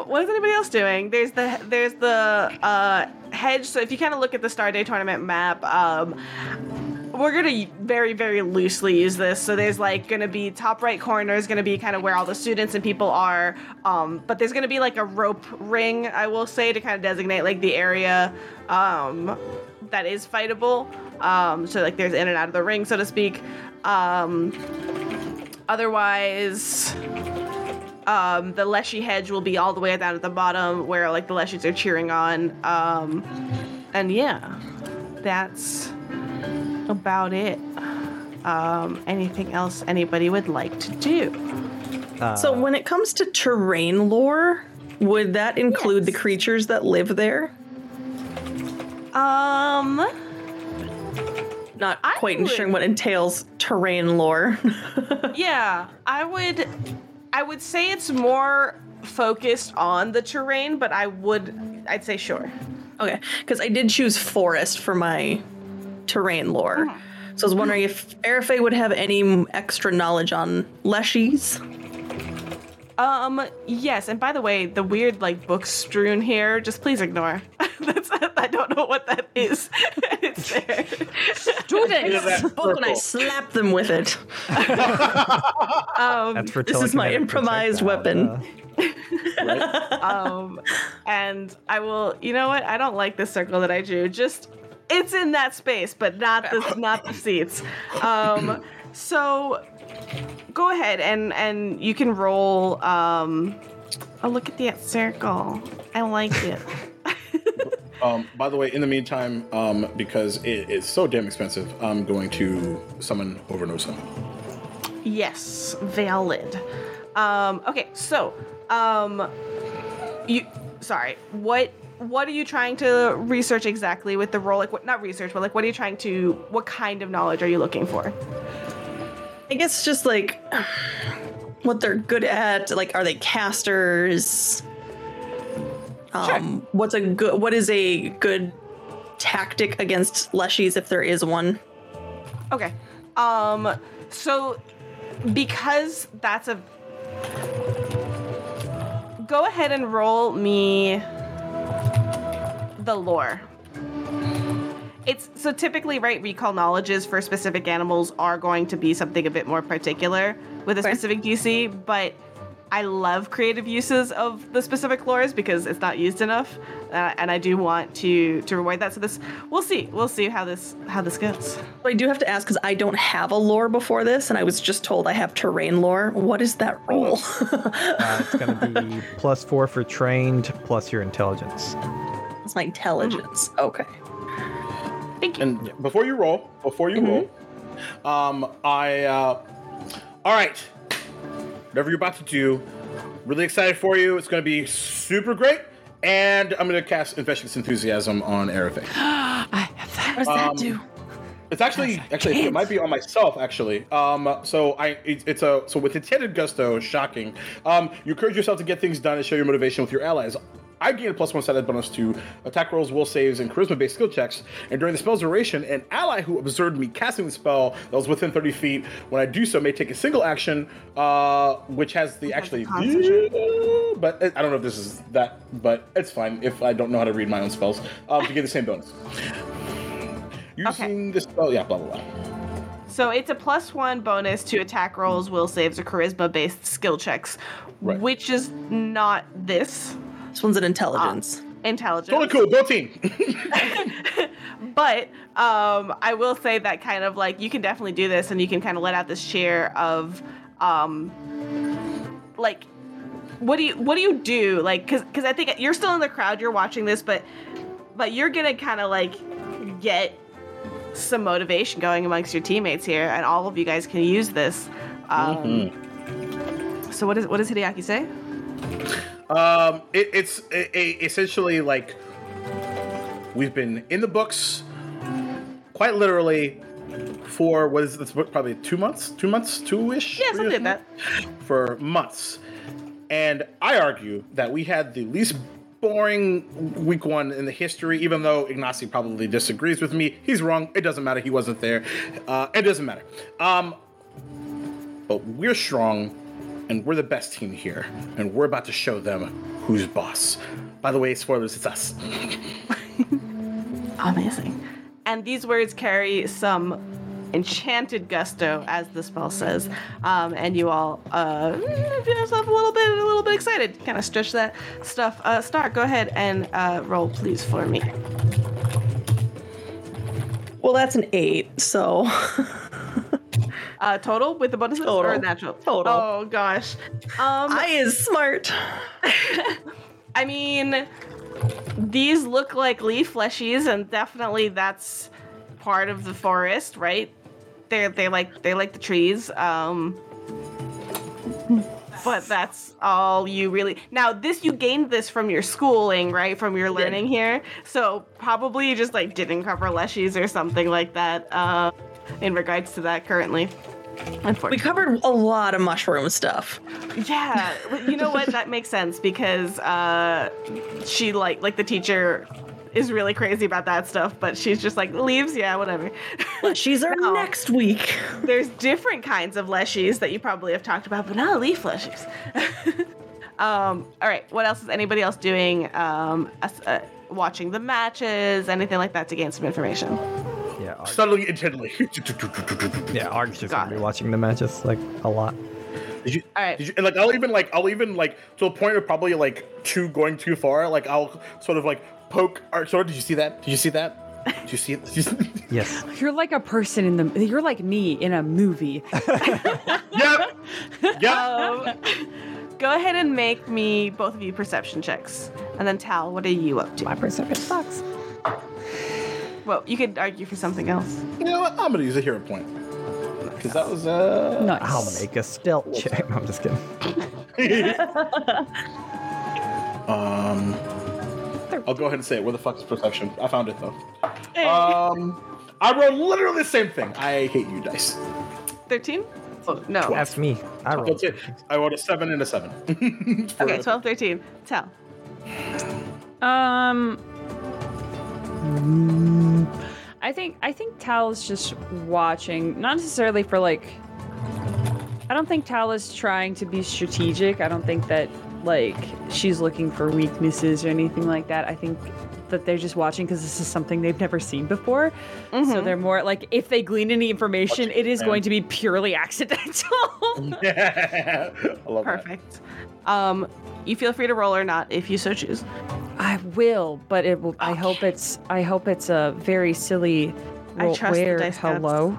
What is anybody else doing? There's the hedge. So if you kind of look at the Starday Tournament map, we're going to very, very loosely use this. So there's like going to be top right corner is going to be kind of where all the students and people are. But there's going to be like a rope ring, I will say, to kind of designate like the area that is fightable. So like there's in and out of the ring, so to speak. Otherwise... the Leshy hedge will be all the way down at the bottom where like the Leshies are cheering on. And yeah, that's about it. Anything else anybody would like to do? So when it comes to terrain lore, would that include the creatures that live there? Not quite ensuring what entails terrain lore. Yeah, I would say it's more focused on the terrain, but I'd say sure. Okay, because I did choose forest for my terrain lore. Mm-hmm. So I was wondering if Arafay would have any extra knowledge on Leshies. Yes, and by the way, the weird like books strewn here, just please ignore. I don't know what that is. It's there. Students! Book and I slap them with it. This is my improvised weapon. And I will, you know what? I don't like this circle that I drew. Just, it's in that space, but not the seats. So go ahead and you can roll. Oh, look at that circle. I like it. By the way, in the meantime, because it is so damn expensive, I'm going to summon Overnosa. Yes, valid. Okay, so what are you trying to research exactly with the role? Like, what, not research, but like, what are you trying to? What kind of knowledge are you looking for? I guess just like what they're good at. Like, are they casters? Sure. What is a good tactic against Leshies if there is one? Okay. So because that's a... Go ahead and roll me the lore. It's so typically, right, recall knowledges for specific animals are going to be something a bit more particular with a specific DC, but... I love creative uses of the specific lores because it's not used enough, and I do want to reward that. So this, we'll see how this goes. I do have to ask because I don't have a lore before this, and I was just told I have terrain lore. What is that roll? It's going to be +4 for trained, plus your intelligence. It's my intelligence. Mm-hmm. Okay. Thank you. And before you roll, all right. Whatever you're about to do, really excited for you. It's going to be super great. And I'm going to cast Infectious Enthusiasm on Arafay. I have that. What does that do? It's actually, it might be on myself, actually. So with intended gusto, shocking. You encourage yourself to get things done and share your motivation with your allies. I gain a +1 sided bonus to attack rolls, will saves, and charisma-based skill checks. And during the spell's duration, an ally who observed me casting the spell that was within 30 feet, when I do so, may take a single action, which has the actually... But I don't know if this is that, but it's fine if I don't know how to read my own spells, to get the same bonus. Using this spell... Yeah, blah, blah, blah. So it's a +1 bonus to attack rolls, will saves, or charisma-based skill checks, right. Which is not this... This one's an intelligence. Totally cool. Go team. But I will say that kind of like you can definitely do this and you can kind of let out this cheer of like, what do you do? Like, because I think you're still in the crowd. You're watching this, but you're going to kind of like get some motivation going amongst your teammates here. And all of you guys can use this. So what does Hideaki say? It's essentially like we've been in the books, quite literally, for what is this? Probably 2 months, two-ish. Yeah, something like that. For months, and I argue that we had the least boring week one in the history. Even though Ignacy probably disagrees with me, he's wrong. It doesn't matter. He wasn't there. It doesn't matter. But we're strong, and we're the best team here, and we're about to show them who's boss. By the way, spoilers, it's us. Amazing. And these words carry some enchanted gusto, as the spell says. And you all feel yourself a little bit excited. Kind of stretch that stuff. Stark, go ahead and roll, please, for me. Well, that's an 8, so... total with the bonus or natural? Total. Oh, gosh. I is smart. I mean... These look like leaf fleshies, and definitely that's part of the forest, right? They like the trees. But that's all you really... Now, you gained this from your schooling, right? From your learning here. So probably you just, didn't cover leshies or something like that in regards to that currently. We covered a lot of mushroom stuff. Yeah, you know what? That makes sense because she the teacher is really crazy about that stuff, but she's just leaves, yeah, whatever. Leshies are next week. There's different kinds of leshies that you probably have talked about, but not leaf leshies. All right, what else is anybody else doing? Watching the matches, anything like that to gain some information. Yeah, suddenly, intently. Yeah, Arg's just gonna be watching the matches a lot. I'll even to a point of probably too going too far. I'll sort of poke Arg. So did you see that? Did you see it? Yes. You're like a person You're like me in a movie. Yep. Yep. Go ahead and make me both of you perception checks, and then Tal, what are you up to? My perception sucks. Well, you could argue for something else. You know what? I'm going to use a hero point. Because that was nice. I'll make a stealth check. No, I'm just kidding. I'll go ahead and say it. Where the fuck is perception? I found it, though. Hey. I rolled literally the same thing. I hate you, dice. 13? Oh, no. 12. That's me. I rolled a 7 and a 7. Okay, 12, 13. Tell. I think Tal's just watching, not necessarily for I don't think Tal is trying to be strategic. I don't think that she's looking for weaknesses or anything like that. I think that they're just watching because this is something they've never seen before. Mm-hmm. So they're more if they glean any information, it is going to be purely accidental. Yeah. I love perfect. That. You feel free to roll or not if you so choose. I will, but it will. Okay. I hope it's a very silly. I trust the dice. Hello.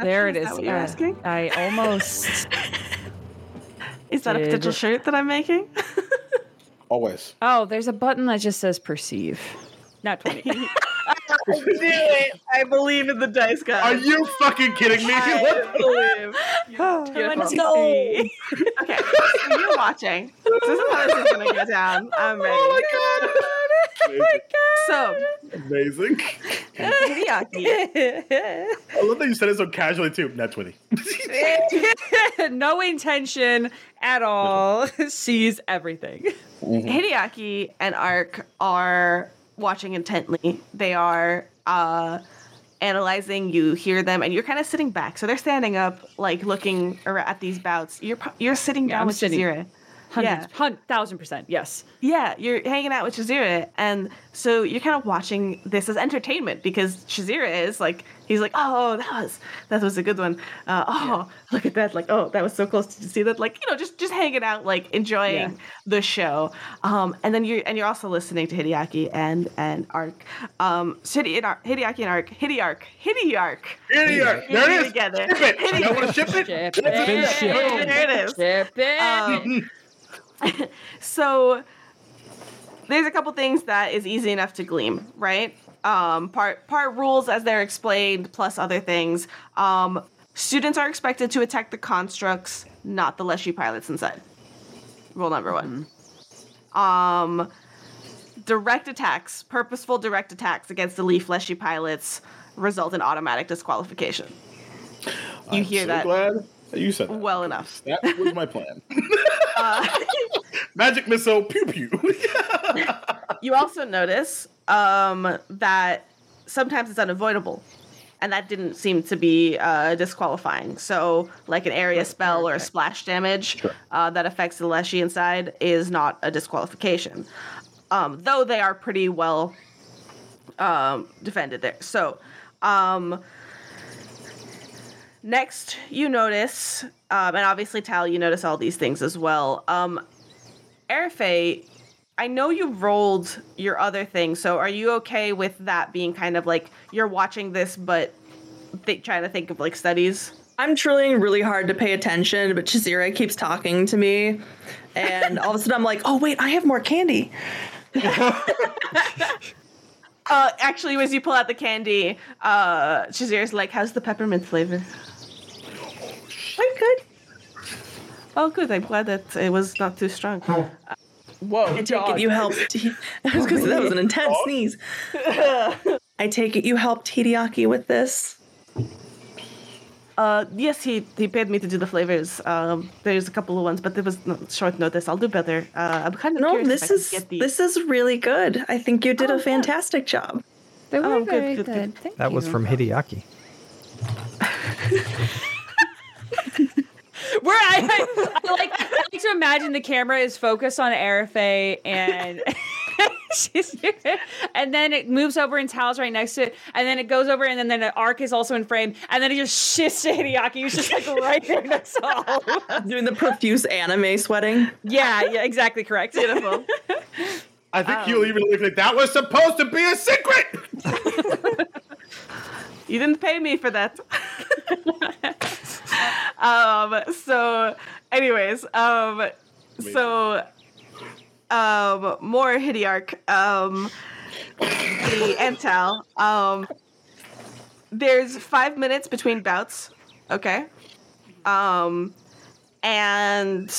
There it is. Is that what you're asking? I almost. Is that a potential shirt that I'm making? Always. Oh, there's a button that just says perceive. Not 20. I do it. I believe in the dice guy. Are you fucking kidding me? I believe. Okay, so you're watching. This is how this is gonna go down. I'm ready. Oh my god! Amazing. I love that you said it so casually too. Not 20. No intention at all. Sees everything. Mm-hmm. Hideaki and Arc are watching intently. They are analyzing. You hear them, and you're kind of sitting back. So they're standing up, looking at these bouts. You're sitting down with Chazira. 1,000%, yes. Yeah, you're hanging out with Chazira, and so you're kind of watching this as entertainment because Chazira is oh, that was a good one. Look at that! Oh, that was so close to see that. Just hanging out, enjoying the show. And then you're also listening to Hideaki and Arc. Hideaki and Arc. Hideark. There it is. Together. Ship it. You want to ship it? There it is. Ship it. So there's a couple things that is easy enough to glean, right? Part rules as they're explained, plus other things. Students are expected to attack the constructs, not the Leshy pilots inside. Rule number 1. direct attacks, purposeful direct attacks against the Leaf Leshy pilots result in automatic disqualification. You hear that? I'm so glad you said that. Well enough. That was my plan. Magic missile, pew pew. You also notice that sometimes it's unavoidable, and that didn't seem to be disqualifying. So, like an area spell or a splash damage that affects the Leshy inside is not a disqualification, though they are pretty well defended there. So, next you notice, and obviously Tal, you notice all these things as well. Arafay, I know you rolled your other thing, so are you okay with that being kind of like you're watching this but trying to think of like studies? I'm trying really hard to pay attention, but Chazira keeps talking to me, and all of a sudden I'm like, oh wait, I have more candy. Actually, as you pull out the candy, Chazira's like, how's the peppermint flavor? I'm good. Oh, good. I'm glad that it was not too strong. Whoa, I take it you helped. That was an intense sneeze. I take it you helped Hideaki with this? Yes, he paid me to do the flavors. There's a couple of ones, but it was short notice. I'll do better. I'm kind of curious if I can get these. This is really good. I think you did a fantastic job. They were very good. Thank you. Was from Hideaki. I like to imagine the camera is focused on Arafay and and then it moves over in Tal's right next to it, and then it goes over, and then the Arc is also in frame, and then it just shifts to Hideaki. He's just like right there next to all of us. Doing the profuse anime sweating. Yeah, exactly correct. Beautiful. I think you'll even look like that was supposed to be a secret. You didn't pay me for that. So anyways, more Hideark, and Tal. There's 5 minutes between bouts, okay? And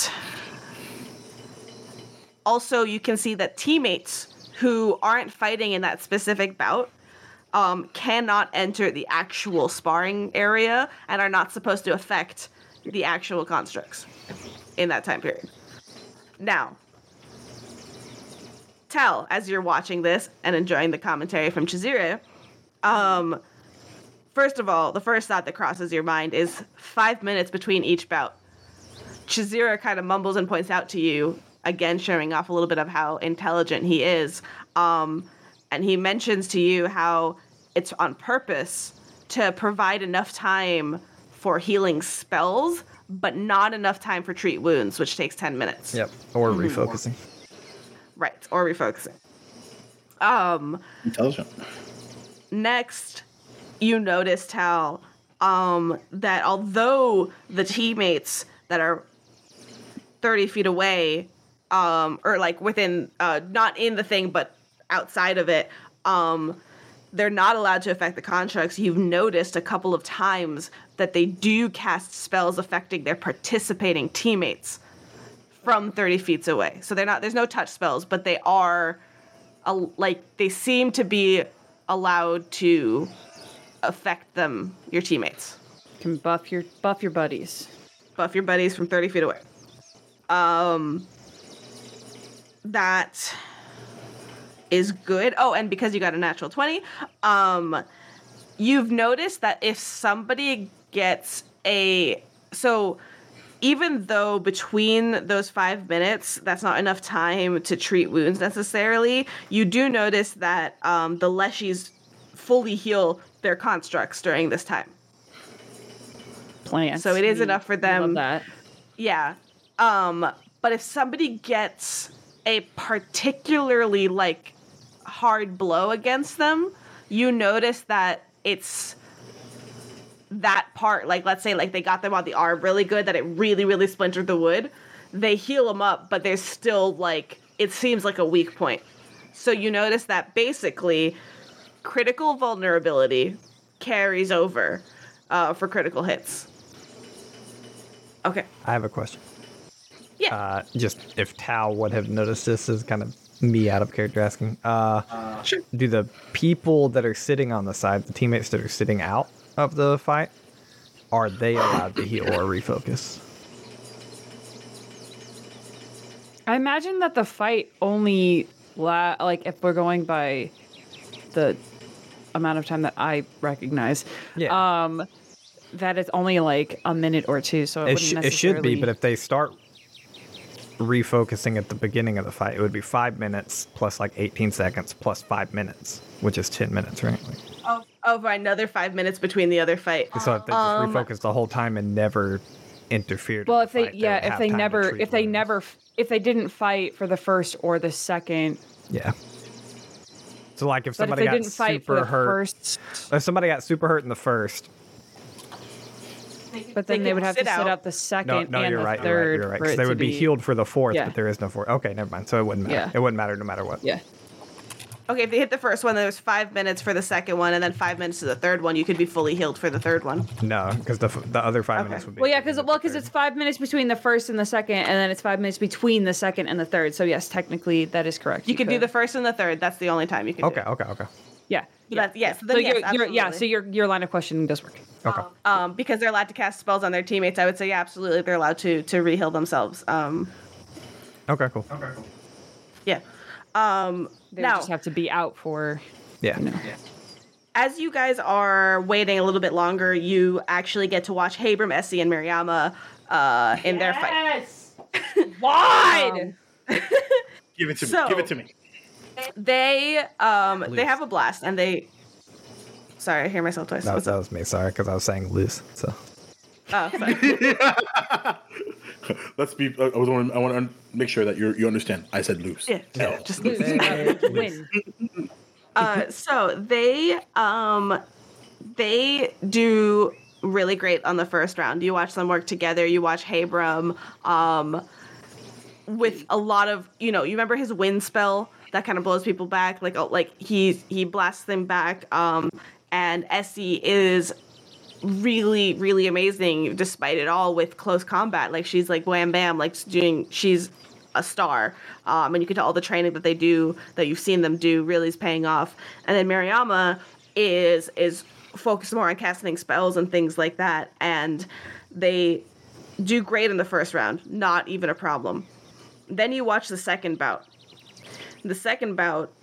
also you can see that teammates who aren't fighting in that specific bout cannot enter the actual sparring area and are not supposed to affect the actual constructs in that time period. Now, Tal, as you're watching this and enjoying the commentary from Chazira, first of all, the first thought that crosses your mind is 5 minutes between each bout. Chazira kind of mumbles and points out to you, again showing off a little bit of how intelligent he is, and he mentions to you how it's on purpose to provide enough time for healing spells, but not enough time for treat wounds, which takes 10 minutes. Yep, or refocusing. Right, or refocusing. Intelligent. Next, you notice, Tal, that although the teammates that are 30 feet away, or like within, not in the thing, but outside of it, they're not allowed to affect the constructs. You've noticed a couple of times that they do cast spells affecting their participating teammates from 30 feet away. So they're not. There's no touch spells, but they are, they seem to be allowed to affect them. Your teammates can buff your buddies. Buff your buddies from 30 feet away. That is good. Oh, and because you got a natural 20, you've noticed that if somebody gets so even though between those 5 minutes, that's not enough time to treat wounds necessarily, you do notice that the Leshies fully heal their constructs during this time. Plants. So it is enough for them. I love that. Yeah. But if somebody gets a particularly, hard blow against them, you notice that it's that part, let's say they got them on the arm really good, that it really, really splintered the wood. They heal them up, but there's still it seems like a weak point. So you notice that basically critical vulnerability carries over for critical hits. Okay. I have a question. Yeah. Just if Tal would have noticed, this is kind of me out of character asking. Sure. Do the people that are sitting on the side, the teammates that are sitting out of the fight, are they allowed to heal or refocus? I imagine that the fight only, if we're going by the amount of time that I recognize, yeah. That it's only like a minute or two, so it wouldn't necessarily... It should be, but if they start refocusing at the beginning of the fight, it would be 5 minutes plus like 18 seconds plus 5 minutes, which is 10 minutes, right? Over another 5 minutes between the other fight. So if they just refocused the whole time and never interfered. Well, if they didn't fight for the first or the second. Yeah. So like if somebody got super hurt in the first. But then they would have to sit out the second and the third. You're right. Because they would be healed for the fourth, yeah. But there is no fourth. Okay, never mind. So it wouldn't matter. Yeah. It wouldn't matter no matter what. Yeah. Okay, if they hit the first one, there's 5 minutes for the second one, and then 5 minutes to the third one. You could be fully healed for the third one. No, because the other 5 minutes would be... Well, yeah, because it's 5 minutes between the first and the second, and then it's 5 minutes between the second and the third. So yes, technically, that is correct. You could do the first and the third. That's the only time you can do it. Okay. Yeah. So your line of questioning does work. Okay. Because they're allowed to cast spells on their teammates, I would say absolutely they're allowed to re-heal themselves. Okay, cool. Yeah. They just have to be out for... Yeah. You know. Yeah. As you guys are waiting a little bit longer, you actually get to watch Habram, Essie, and Mariama in their fight. Yes! Wide! Give it to me. They have a blast, and they... Sorry, I hear myself twice. No, that was me. Sorry, because I was saying loose. So. Oh, sorry. I want to make sure that you understand. I said loose. Yeah, no. Just loose. Win. So they do really great on the first round. You watch them work together. You watch Habram with a lot of, you remember his wind spell that kind of blows people back. Like he blasts them back. And Essie is really, really amazing despite it all with close combat. Like she's like wham bam, she's a star. And you can tell all the training that they do, that you've seen them do, really is paying off. And then Mariama is focused more on casting spells and things like that. And they do great in the first round, not even a problem. Then you watch the second bout. The second bout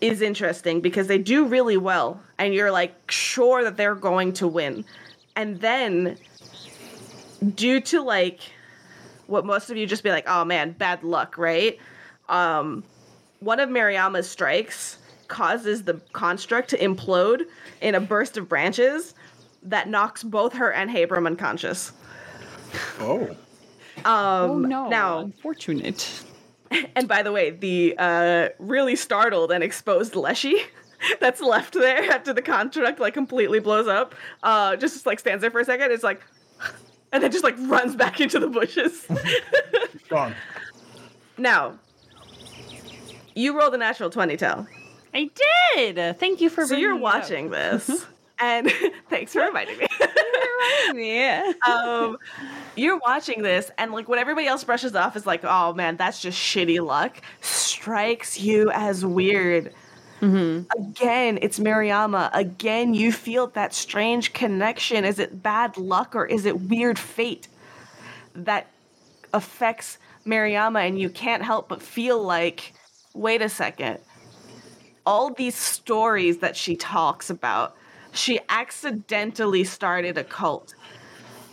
is interesting because they do really well and you're like sure that they're going to win, and then due to like what most of you just be like, oh man, bad luck, right? One of Mariama's strikes causes the construct to implode in a burst of branches that knocks both her and Habram unconscious. Unfortunate. And by the way, the really startled and exposed Leshy that's left there after the construct completely blows up, just stands there for a second. It's like, and then just runs back into the bushes. Gone. Now, you rolled a natural 20, Tal. I did. Thank you for. So you're watching this, and thanks for reminding me. Yeah. You're watching this, and what everybody else brushes off is oh man, that's just shitty luck, strikes you as weird. Mm-hmm. Again, it's Mariama. Again, you feel that strange connection. Is it bad luck or is it weird fate that affects Mariama? And you can't help but feel wait a second. All these stories that she talks about. She accidentally started a cult.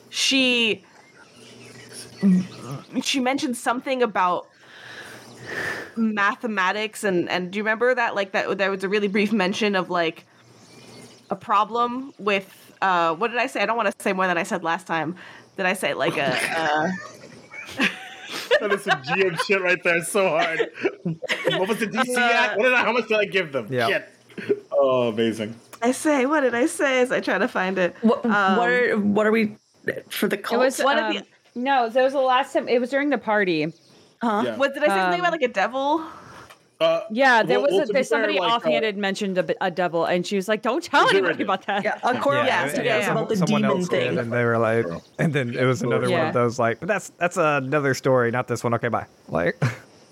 She mentioned something about mathematics and do you remember that? That there was a really brief mention of a problem with what did I say? I don't want to say more than I said last time. Did I say That is some GM shit right there. It's so hard. What was the DC act? How much did I give them? Yeah. Shit. Oh, amazing. What did I say as I try to find it? What are we for the cult? No, that was the last time. It was during the party. Huh? Yeah. What did I say? Something about a devil? Yeah, there was somebody offhanded mentioned a devil, and she was like, "Don't tell anybody about that." Yeah, of course. Yeah, about the demon thing. And they were like, and then it was another one of those like, "But that's another story, not this one." Okay, bye. Like,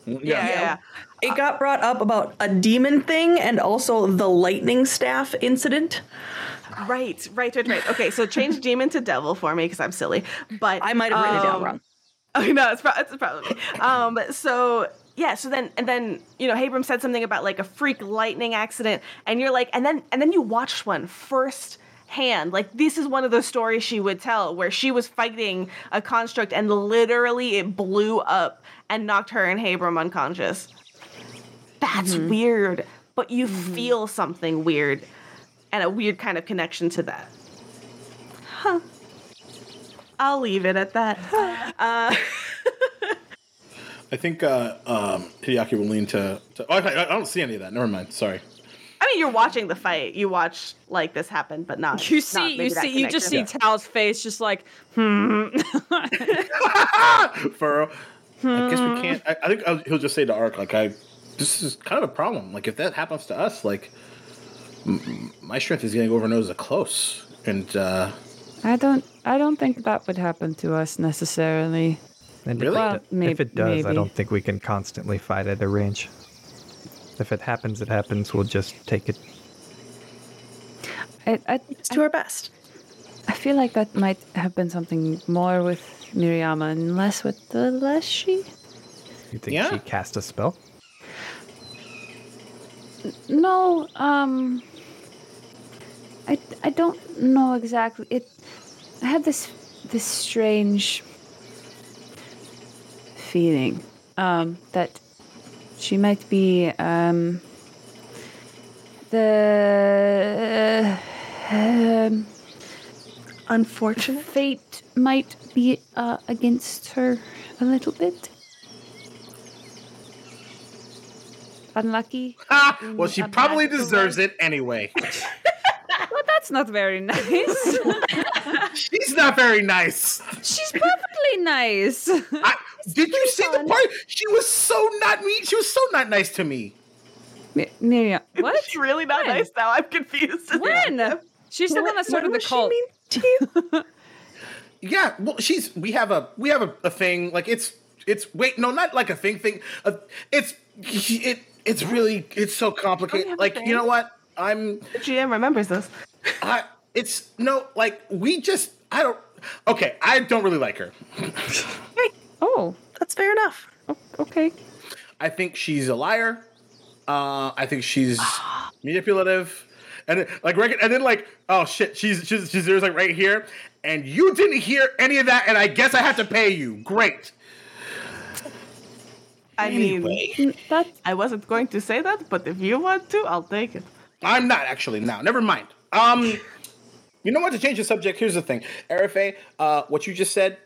yeah. It got brought up about a demon thing and also the lightning staff incident. Right. Okay, so change demon to devil for me because I'm silly, but I might have written it down wrong. Oh no, it's probably so. Yeah, so then Habram said something about like a freak lightning accident, and you're like, and then you watched one firsthand. Like, this is one of those stories she would tell where she was fighting a construct and literally it blew up and knocked her and Habram unconscious. That's weird, but you feel something weird and a weird kind of connection to that. Huh. I'll leave it at that. I think Hideaki will lean to I don't see any of that. Never mind. Sorry. I mean, you're watching the fight. You watch like this happen, but not. You just see Tal's face, just like Furrow. I guess we can't. I think he'll just say to Arc, like, this is kind of a problem. Like, if that happens to us, like, my strength is getting Overnosa close, and I don't think that would happen to us necessarily. And really? If it does, maybe. I don't think we can constantly fight at a range. If it happens, it happens. We'll just take it. It's to our best. I feel like that might have been something more with Mariama and less with the Leshy. You think she cast a spell? No, I don't know exactly. I had this strange feeling that she might be the unfortunate fate might be against her a little bit. Unlucky. Well, she probably deserves it anyway. Well, that's not very nice. She's not very nice. She's perfectly nice. Did you see the part? She was so not mean. She was so not nice to me. Miriam, what? She's really not nice now. I'm confused. When? She's the one that started the cult. She mean to you? Yeah, well, we have a thing like it's not like a thing. It's so complicated. Like, you know what? The GM remembers this. I don't really like her. Oh, that's fair enough. Okay. I think she's a liar. I think she's manipulative, and oh shit, she's there's like right here, and you didn't hear any of that, and I guess I have to pay you. Great. I mean, that I wasn't going to say that, but if you want to, I'll take it. I'm not actually now. Never mind. You know what? To change the subject, here's the thing, Arafay. What you just said,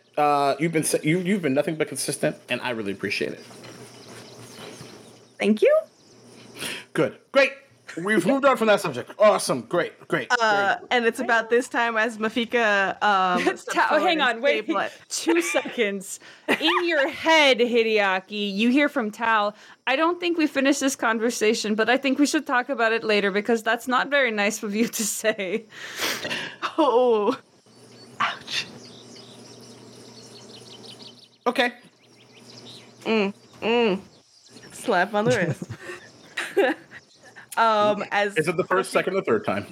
you've been nothing but consistent, and I really appreciate it. Thank you. Good. Great. We've moved on from that subject. Awesome. Great. And it's about this time as Mafika... hang on. Wait. 2 seconds. In your head, Hideaki, you hear from Tal, I don't think we finished this conversation, but I think we should talk about it later because that's not very nice of you to say. Oh. Ouch. Okay. Slap on the wrist. Is it the first, second, or third time?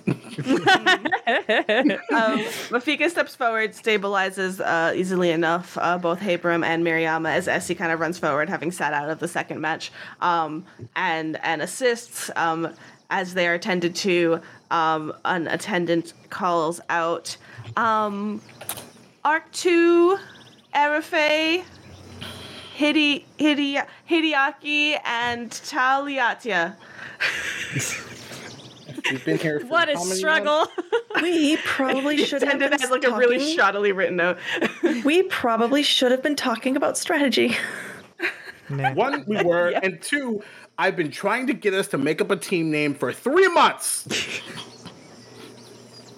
Mafika steps forward, stabilizes easily enough both Habram and Mariama as Essie kind of runs forward, having sat out of the second match, and assists as they are attended to. An attendant calls out, Arc 2, Arafay, Hideaki, and Taliatia. We've been here for what a struggle. We probably should have been has like talking. A really shoddily written note. We probably should have been talking about strategy. Nah. 1, we were, and 2, I've been trying to get us to make up a team name for 3 months.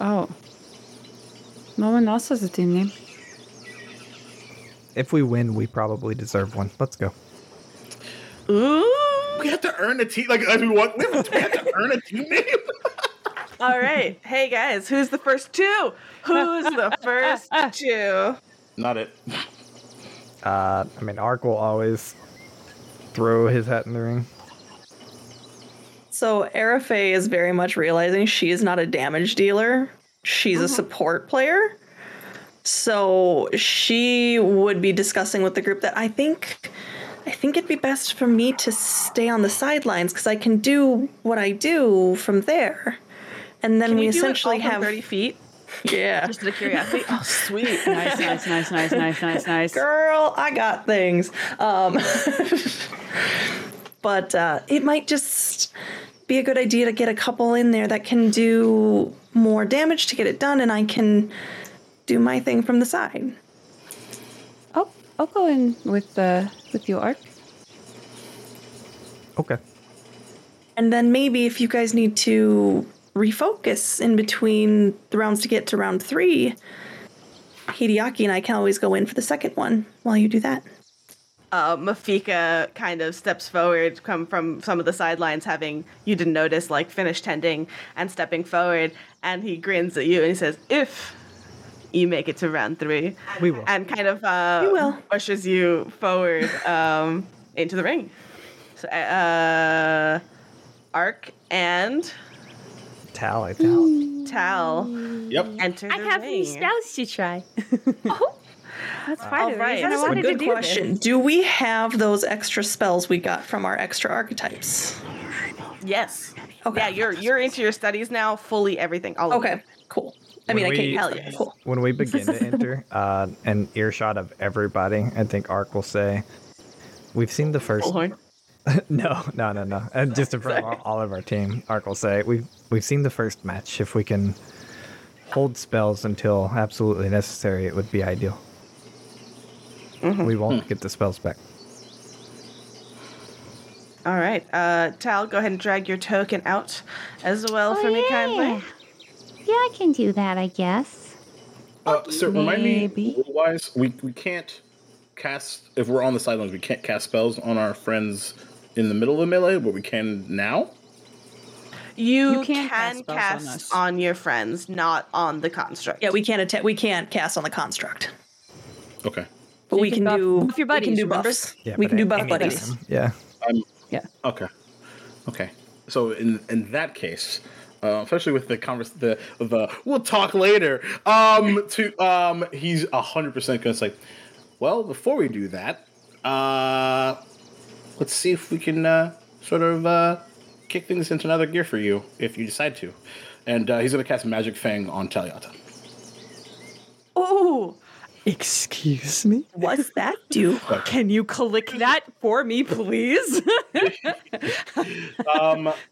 Oh. No one else has a team name. If we win, we probably deserve one. Let's go. Ooh. We have to earn a team. Like, I mean, what? We have to earn a team name. All right. Hey, guys, who's the first two? Who's the first two? Not it. I mean, Arc will always throw his hat in the ring. So Arafay is very much realizing she is not a damage dealer. She's a support player. So she would be discussing with the group that I think it'd be best for me to stay on the sidelines because I can do what I do from there. And then we essentially have 30 feet. Yeah. Just out of curiosity. Oh, sweet. Nice, nice. Girl, I got things. But it might just be a good idea to get a couple in there that can do more damage to get it done, and I can do my thing from the side. Oh, I'll go in with your Arc. Okay. And then maybe if you guys need to refocus in between the rounds to get to round 3, Hideaki and I can always go in for the second one while you do that. Mafika kind of steps forward, come from some of the sidelines, having, you didn't notice, like, finished tending and stepping forward, and he grins at you and he says, if you make it to round 3, we will. And kind of pushes you forward into the ring. So Arc and Tal, I doubt. Tal. Yep. Enter the ring. I have new spells to try. Oh, that's part of it. That's a good question. Do we have those extra spells we got from our extra archetypes? Yes. Okay. Yeah, you're into your studies now. Fully everything. All okay. Of cool. I mean, I can't tell you. Cool. When we begin to enter, an earshot of everybody, I think Arc will say, "We've seen the first." No. Just in front of all of our team, Arc will say, we've seen the first match. If we can hold spells until absolutely necessary, it would be ideal. Mm-hmm. We won't get the spells back. All right. Tal, go ahead and drag your token out as well for me, kindly. Yeah, I can do that, I guess. So remind me, rule-wise, we can't cast, if we're on the sidelines, we can't cast spells on our friends in the middle of the melee, but we can now? You can cast on your friends, not on the construct. Yeah, we can't cast on the construct. Okay. But we can do buffs. We can do buff buddies. Yeah. Okay. So in that case, especially with the we'll talk later. He's 100% gonna say, well, before we do that, let's see if we can kick things into another gear for you if you decide to. And he's going to cast Magic Fang on Taliata. Oh! Excuse me? What's that do? Can you click that for me, please? That's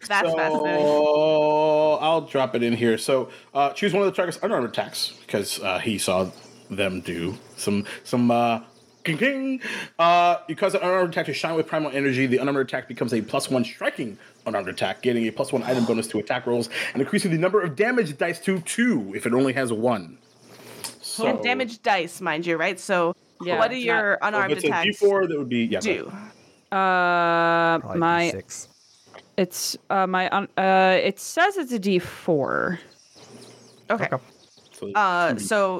fascinating. Oh, I'll drop it in here. So choose one of the target's unarmed attacks because he saw them do some you cause an unarmed attack to shine with primal energy. The unarmed attack becomes a +1 striking unarmed attack, getting a +1 item bonus to attack rolls and increasing the number of damage dice to 2 if it only has 1. So, and damage dice, mind you, right? So yeah, what are your unarmed attacks? So if it's a D4, that would be do. My D6. It's my it says it's a D4. Okay. So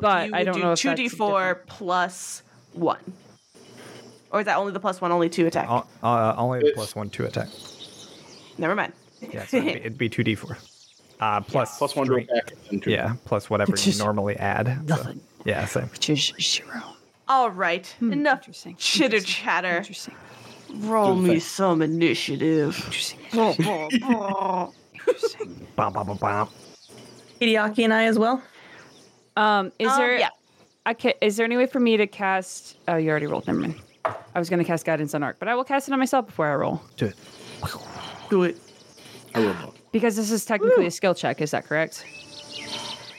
but you I don't do know 2d4 plus 1. Or is that only the +1, only 2 attack? Only the +1, 2 attack. Never mind. Yeah, so it'd be 2d4. Plus 1 attack. Yeah, plus whatever you normally add. Nothing. So, yeah, same. Which is 0. All right. Enough chitter chatter. Interesting. Roll me some initiative. Interesting. Bom. Hideaki and I as well? Is there any way for me to cast? Oh, you already rolled. Never mind. I was going to cast Guidance on Arc, but I will cast it on myself before I roll. Do it. I will. Because this is technically a skill check. Is that correct?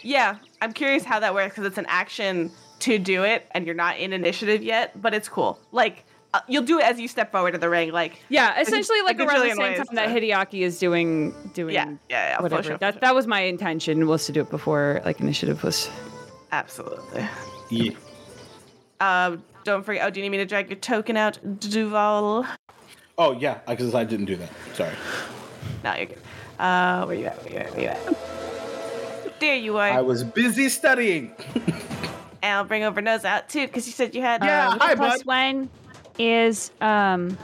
Yeah, I'm curious how that works because it's an action to do it, and you're not in initiative yet. But it's cool. Like you'll do it as you step forward to the ring. Like yeah, essentially like around the same time that Hideaki is doing yeah whatever. Sure, that that was my intention was to do it before like initiative was. Absolutely. Yeah. Don't forget. Oh, do you need me to drag your token out, Duval? Oh, yeah, because I didn't do that. Sorry. No, you're good. Where you at? There you are. I was busy studying. And I'll bring Overnosa out, too, because you said you had... Yeah, hi, plus bud. One is... Oh,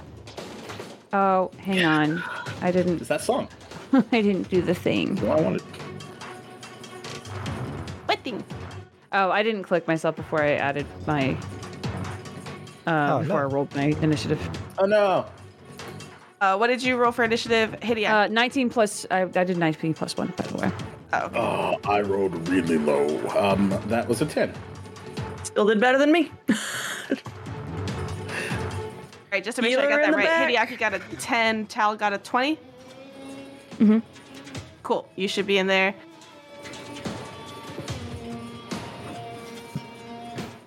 hang on. I didn't... It's that song. I didn't do the thing. No, I wanted... What thing? Oh, I didn't click myself before I added my... I rolled my initiative. Oh, no. What did you roll for initiative, Hideaki? 19 plus... I did 19 plus 1, by the way. Oh, okay. I rolled really low. That was a 10. Still did better than me. All right, just to make sure I got that right, Hideaki got a 10, Tal got a 20. Mm-hmm. Cool. You should be in there.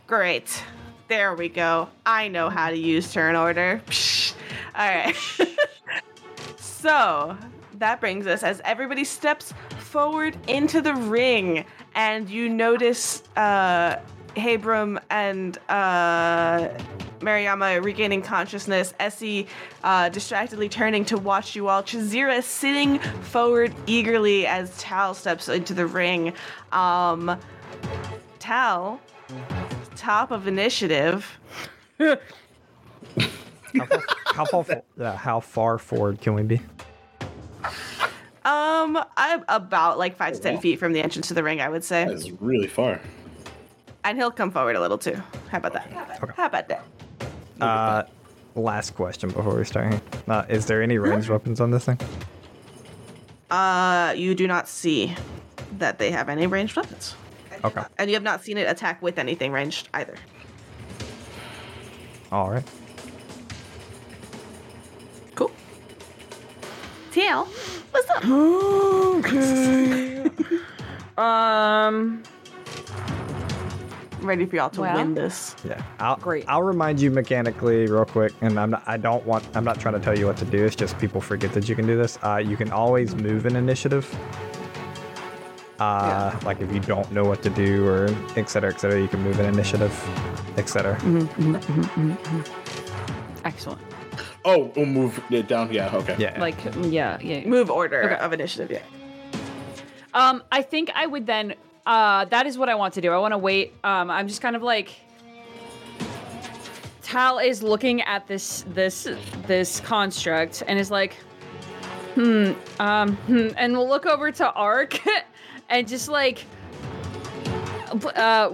Great. There we go. I know how to use turn order. Psh. All right. So that brings us, as everybody steps forward into the ring, and you notice Habram and Mariama regaining consciousness, Essie distractedly turning to watch you all, Chazira sitting forward eagerly as Tal steps into the ring. Tal... top of initiative. How far forward can we be? I'm about like 5 to 10 feet from the entrance to the ring, I would say. That's really far. And he'll come forward a little too. How about that? Okay. How about that? Last question before we start. Is there any ranged weapons on this thing? You do not see that they have any ranged weapons. Okay. And you have not seen it attack with anything ranged either. All right. Cool. Tail, what's up? Okay. I'm ready for y'all to win this. Yeah. I'll remind you mechanically real quick, and I'm not trying to tell you what to do. It's just people forget that you can do this. You can always move an initiative. Like if you don't know what to do or et cetera, you can move an initiative, et cetera. Mm-hmm, mm-hmm, mm-hmm, mm-hmm. Excellent. Oh, we'll move it down. Yeah, okay. Yeah. Like, yeah. Move order of initiative, yeah. I think I would then, that is what I want to do. I want to wait. I'm just kind of like, Tal is looking at this construct and is like, and we'll look over to Arc and just like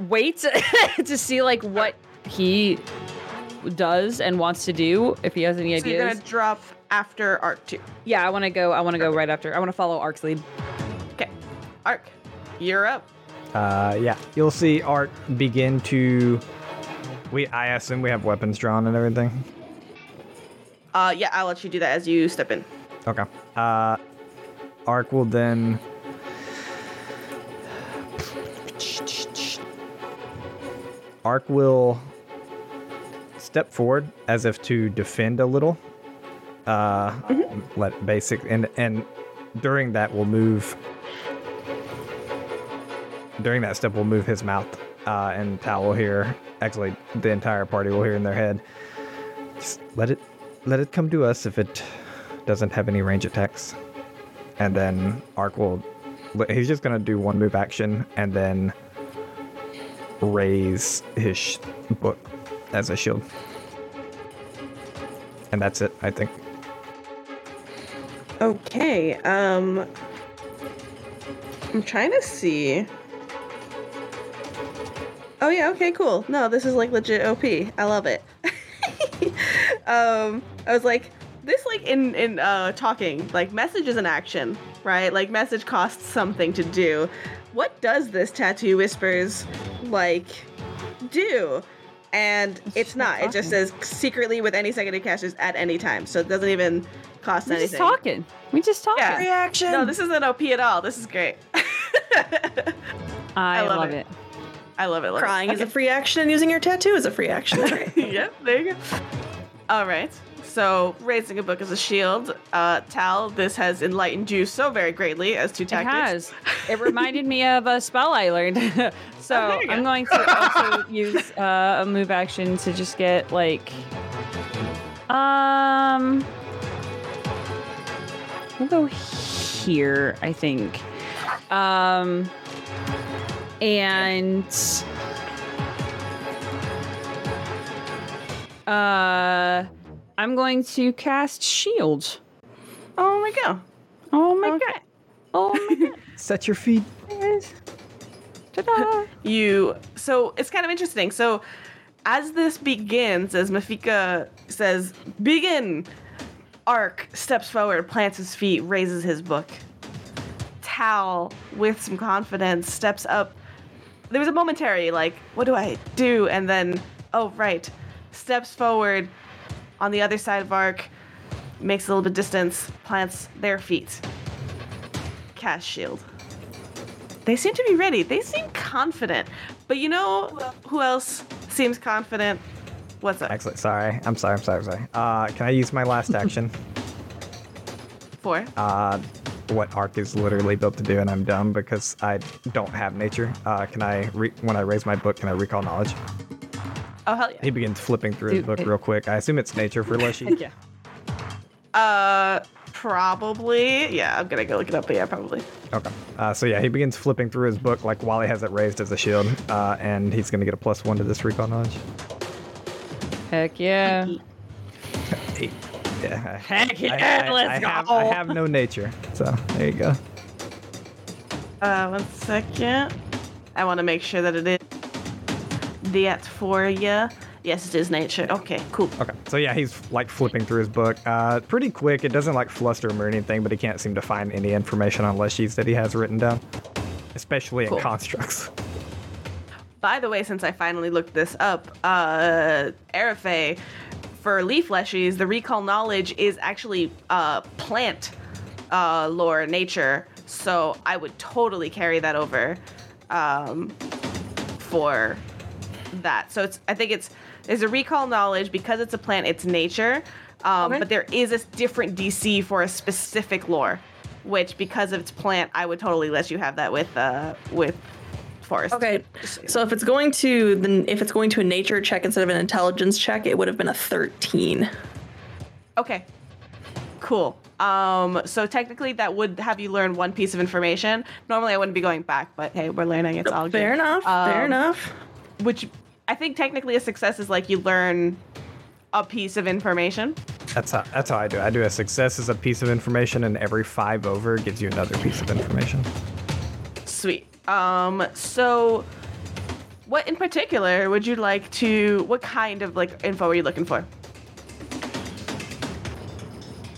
wait to see like what he does and wants to do, if he has any ideas. So you're gonna drop after Arc too. Yeah, I wanna go right after. I wanna follow Arc's lead. Okay. Arc, you're up. Yeah. You'll see Arc begin to I assume we have weapons drawn and everything. Yeah, I'll let you do that as you step in. Okay. Arc will then step forward as if to defend a little. Let basic and during that we'll move. During that step, we'll move his mouth, and Tal will hear. Actually, the entire party will hear in their head. Just let it come to us if it doesn't have any range attacks. And then Arc will... He's just going to do one move action and then raise his book as a shield. And that's it, I think. Okay. I'm trying to see... Oh, yeah, okay, cool. No, this is, like, legit OP. I love it. I was like... This, like, in talking, like, message is an action, right? Like, message costs something to do. What does this Tattoo Whispers, like, do? And it's not. Talking. It just says secretly with any secondary casters at any time. So it doesn't even cost anything. We're just talking. Yeah. Reaction. No, this isn't OP at all. This is great. I love it. I love it. Crying is a free action and using your tattoo is a free action. Right? Yep, there you go. All right. So, raising a book as a shield. Tal, this has enlightened you so very greatly as to tactics. It has. It reminded me of a spell I learned. So, I'm going to also use a move action to just get, like... We'll go here, I think. And I'm going to cast Shield. Oh my god. Oh my god. Oh my god. Set your feet. Ta-da. So it's kind of interesting. So as this begins, as Mafika says, begin, Arc steps forward, plants his feet, raises his book. Tal, with some confidence, steps up. There was a momentary, like, what do I do? And then, oh, right. Steps forward on the other side of Arc, makes a little bit distance, plants their feet. Cast Shield. They seem to be ready. They seem confident. But you know who else seems confident? What's up? Excellent. I'm sorry. Can I use my last action? For? What Arc is literally built to do, and I'm dumb because I don't have nature. When I raise my book, can I recall knowledge? Oh, hell yeah. He begins flipping through his book real quick. I assume it's nature for Leshy. Yeah. Probably. Yeah, I'm gonna go look it up, but yeah, probably. Okay. He begins flipping through his book, like, while he has it raised as a shield, and he's gonna get a +1 to this recall knowledge. Heck yeah. Eight. Yeah. Heck yeah, let's go! I have no nature, so there you go. 1 second. I want to make sure that it is that for you. Yes, it is nature. Okay, cool. Okay, so yeah, he's like flipping through his book pretty quick. It doesn't like fluster him or anything, but he can't seem to find any information on Leshy's that he has written down, especially in constructs. By the way, since I finally looked this up, Arafay, for Leaf Leshy's, the recall knowledge is actually plant lore nature, so I would totally carry that over for that. So there's a recall knowledge because it's a plant, it's nature, but there is a different DC for a specific lore, which because of its plant, I would totally let you have that with forest. Okay, so if it's going to a nature check instead of an intelligence check, it would have been a 13. Okay, cool. So technically that would have you learn one piece of information. Normally I wouldn't be going back, but hey, we're learning. It's all good. Fair enough. Which I think technically a success is like you learn a piece of information. That's how I do it. I do a success as a piece of information, and every 5 over gives you another piece of information. Sweet. So what in particular would you like to, what kind of like info are you looking for?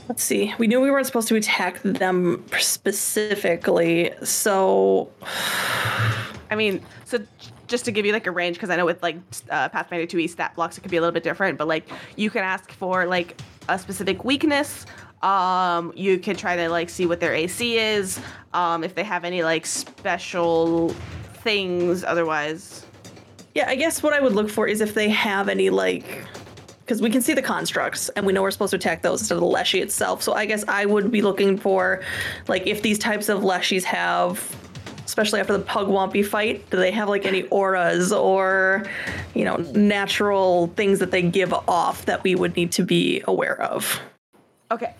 Let's see. We knew we weren't supposed to attack them specifically, so I mean, so just to give you like a range, because I know with like Pathfinder2e stat blocks it could be a little bit different, but like you can ask for like a specific weakness. You can try to like see what their AC is, if they have any like special things otherwise. Yeah, I guess what I would look for is if they have any like, because we can see the constructs and we know we're supposed to attack those instead of the Leshy itself. So I guess I would be looking for like if these types of Leshies have, especially after the Pugwampy fight, do they have like any auras or, you know, natural things that they give off that we would need to be aware of? Okay.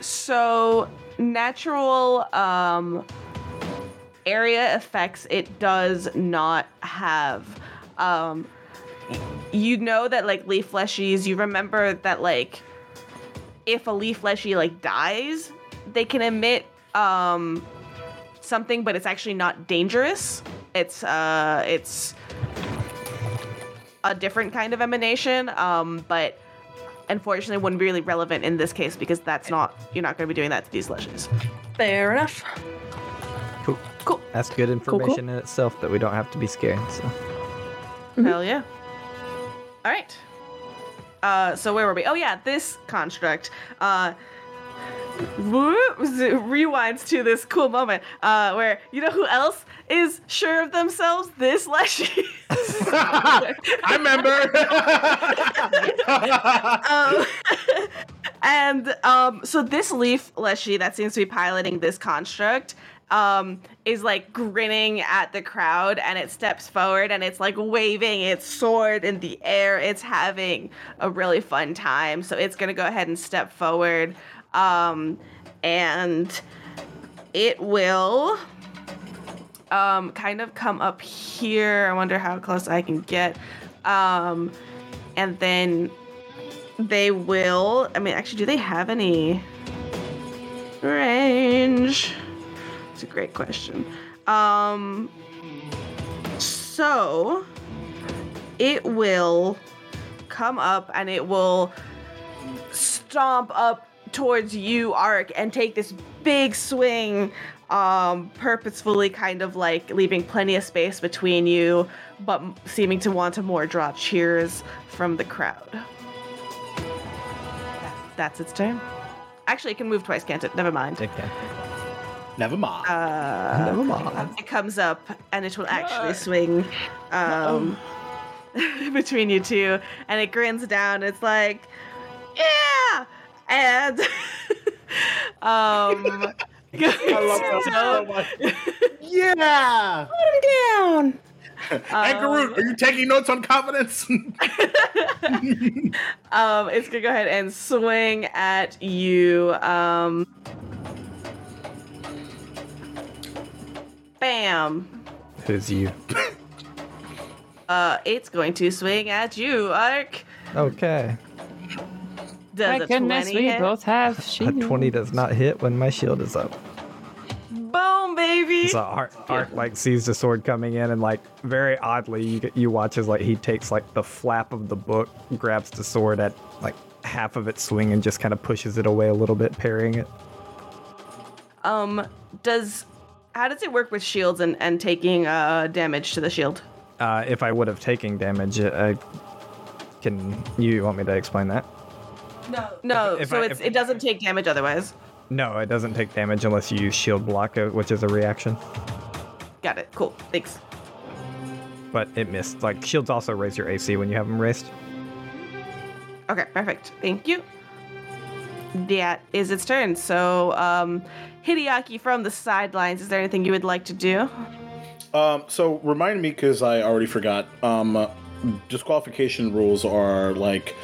So natural area effects, it does not have. You know that like Leaf Leshies, you remember that like if a Leaf Leshy like dies, they can emit something, but it's actually not dangerous. It's a different kind of emanation, but unfortunately wouldn't be really relevant in this case because you're not going to be doing that to these Leshies. Fair enough. Cool. That's good information in itself that we don't have to be scared. So. Mm-hmm. Hell yeah. All right. So where were we? Oh yeah, this construct. Rewinds to this cool moment where you know who else is sure of themselves? This Leshy. I remember. And so this Leaf Leshy that seems to be piloting this construct is like grinning at the crowd, and it steps forward and it's like waving its sword in the air. It's having a really fun time. So it's going to go ahead and step forward. And it will kind of come up here. I wonder how close I can get. And then they will... I mean, actually, do they have any range? It's a great question. So it will come up and it will stomp up towards you, Arc, and take this big swing, purposefully kind of like leaving plenty of space between you, but seeming to want to more draw cheers from the crowd. That's its turn. Actually, it can move twice, can't it? Never mind. Okay. Never mind. It comes up, and it will actually swing between you two, and it grins down. It's like, yeah! And... I love that so much. Yeah! Put him down! Anchor Root, are you taking notes on confidence? It's gonna go ahead and swing at you. Bam. Who's you? It's going to swing at you, Arc. Okay. Does my goodness, we hit? Both have shields. A 20 does not hit when my shield is up. Boom, baby! So Arc like sees the sword coming in, and like very oddly, you watch as like he takes like the flap of the book, grabs the sword at like half of its swing, and just kind of pushes it away a little bit, parrying it. How does it work with shields and taking damage to the shield? If I would have taken damage, you want me to explain that? No. It doesn't take damage otherwise. No, it doesn't take damage unless you use shield block, which is a reaction. Got it. Cool. Thanks. But it missed. Like, shields also raise your AC when you have them raised. Okay, perfect. Thank you. That is its turn. So, Hideaki from the sidelines, is there anything you would like to do? So, remind me, because I already forgot. Disqualification rules are like...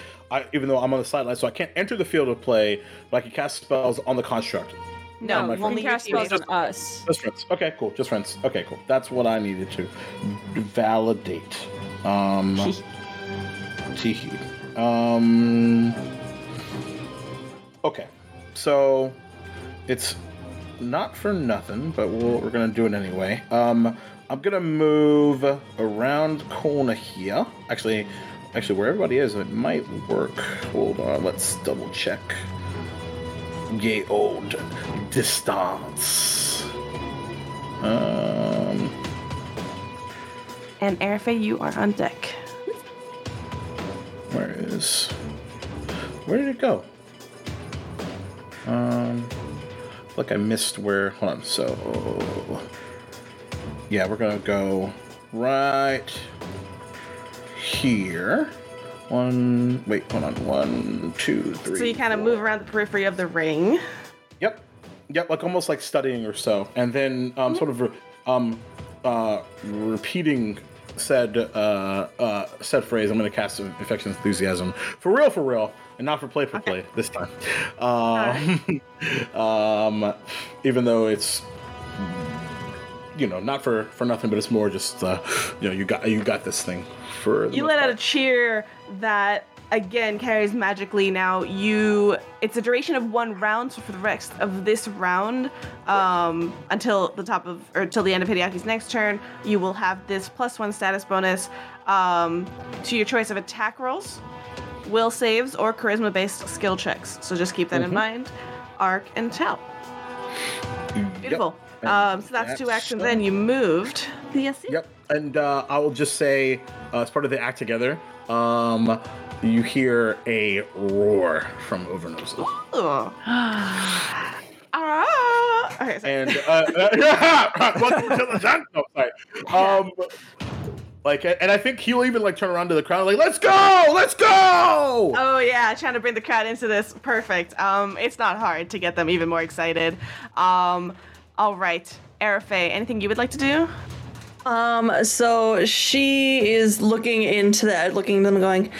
even though I'm on the sideline, so I can't enter the field of play, but I can cast spells on the construct. No, you only cast spells on us. Just friends. Okay, cool. Just friends. Okay, cool. That's what I needed to validate. Okay. So, it's not for nothing, but we're going to do it anyway. I'm going to move around the corner here. Actually, where everybody is, it might work. Hold on, let's double check. Yay, old distance. And Arafay, you are on deck. Where did it go? Look, I missed where. Hold on. So, yeah, we're gonna go right here. One, 2, 3. So you kind of move around the periphery of the ring. Yep, like almost like studying or so. And then repeating said phrase, I'm going to cast Infectious Enthusiasm. For real, and not for play this time. Even though it's not for nothing, but it's more just you got this thing. You let out a cheer that again carries magically. Now it's a duration of one round, so for the rest of this round, until the end of Hideaki's next turn, you will have this +1 status bonus to your choice of attack rolls, will saves, or charisma-based skill checks. So just keep that in mind, Arc and Tal. Beautiful. Yep. So that's 2 actions, then you moved. Yes. Yep, and I will just say, as part of the act together, you hear a roar from Overnosa. Okay, sorry. And welcome to the jungle. Oh, sorry. And I think he'll even like turn around to the crowd, like, let's go! Oh yeah, trying to bring the crowd into this. Perfect. It's not hard to get them even more excited. All right, Arafay, anything you would like to do? So she is looking into that, looking at them going,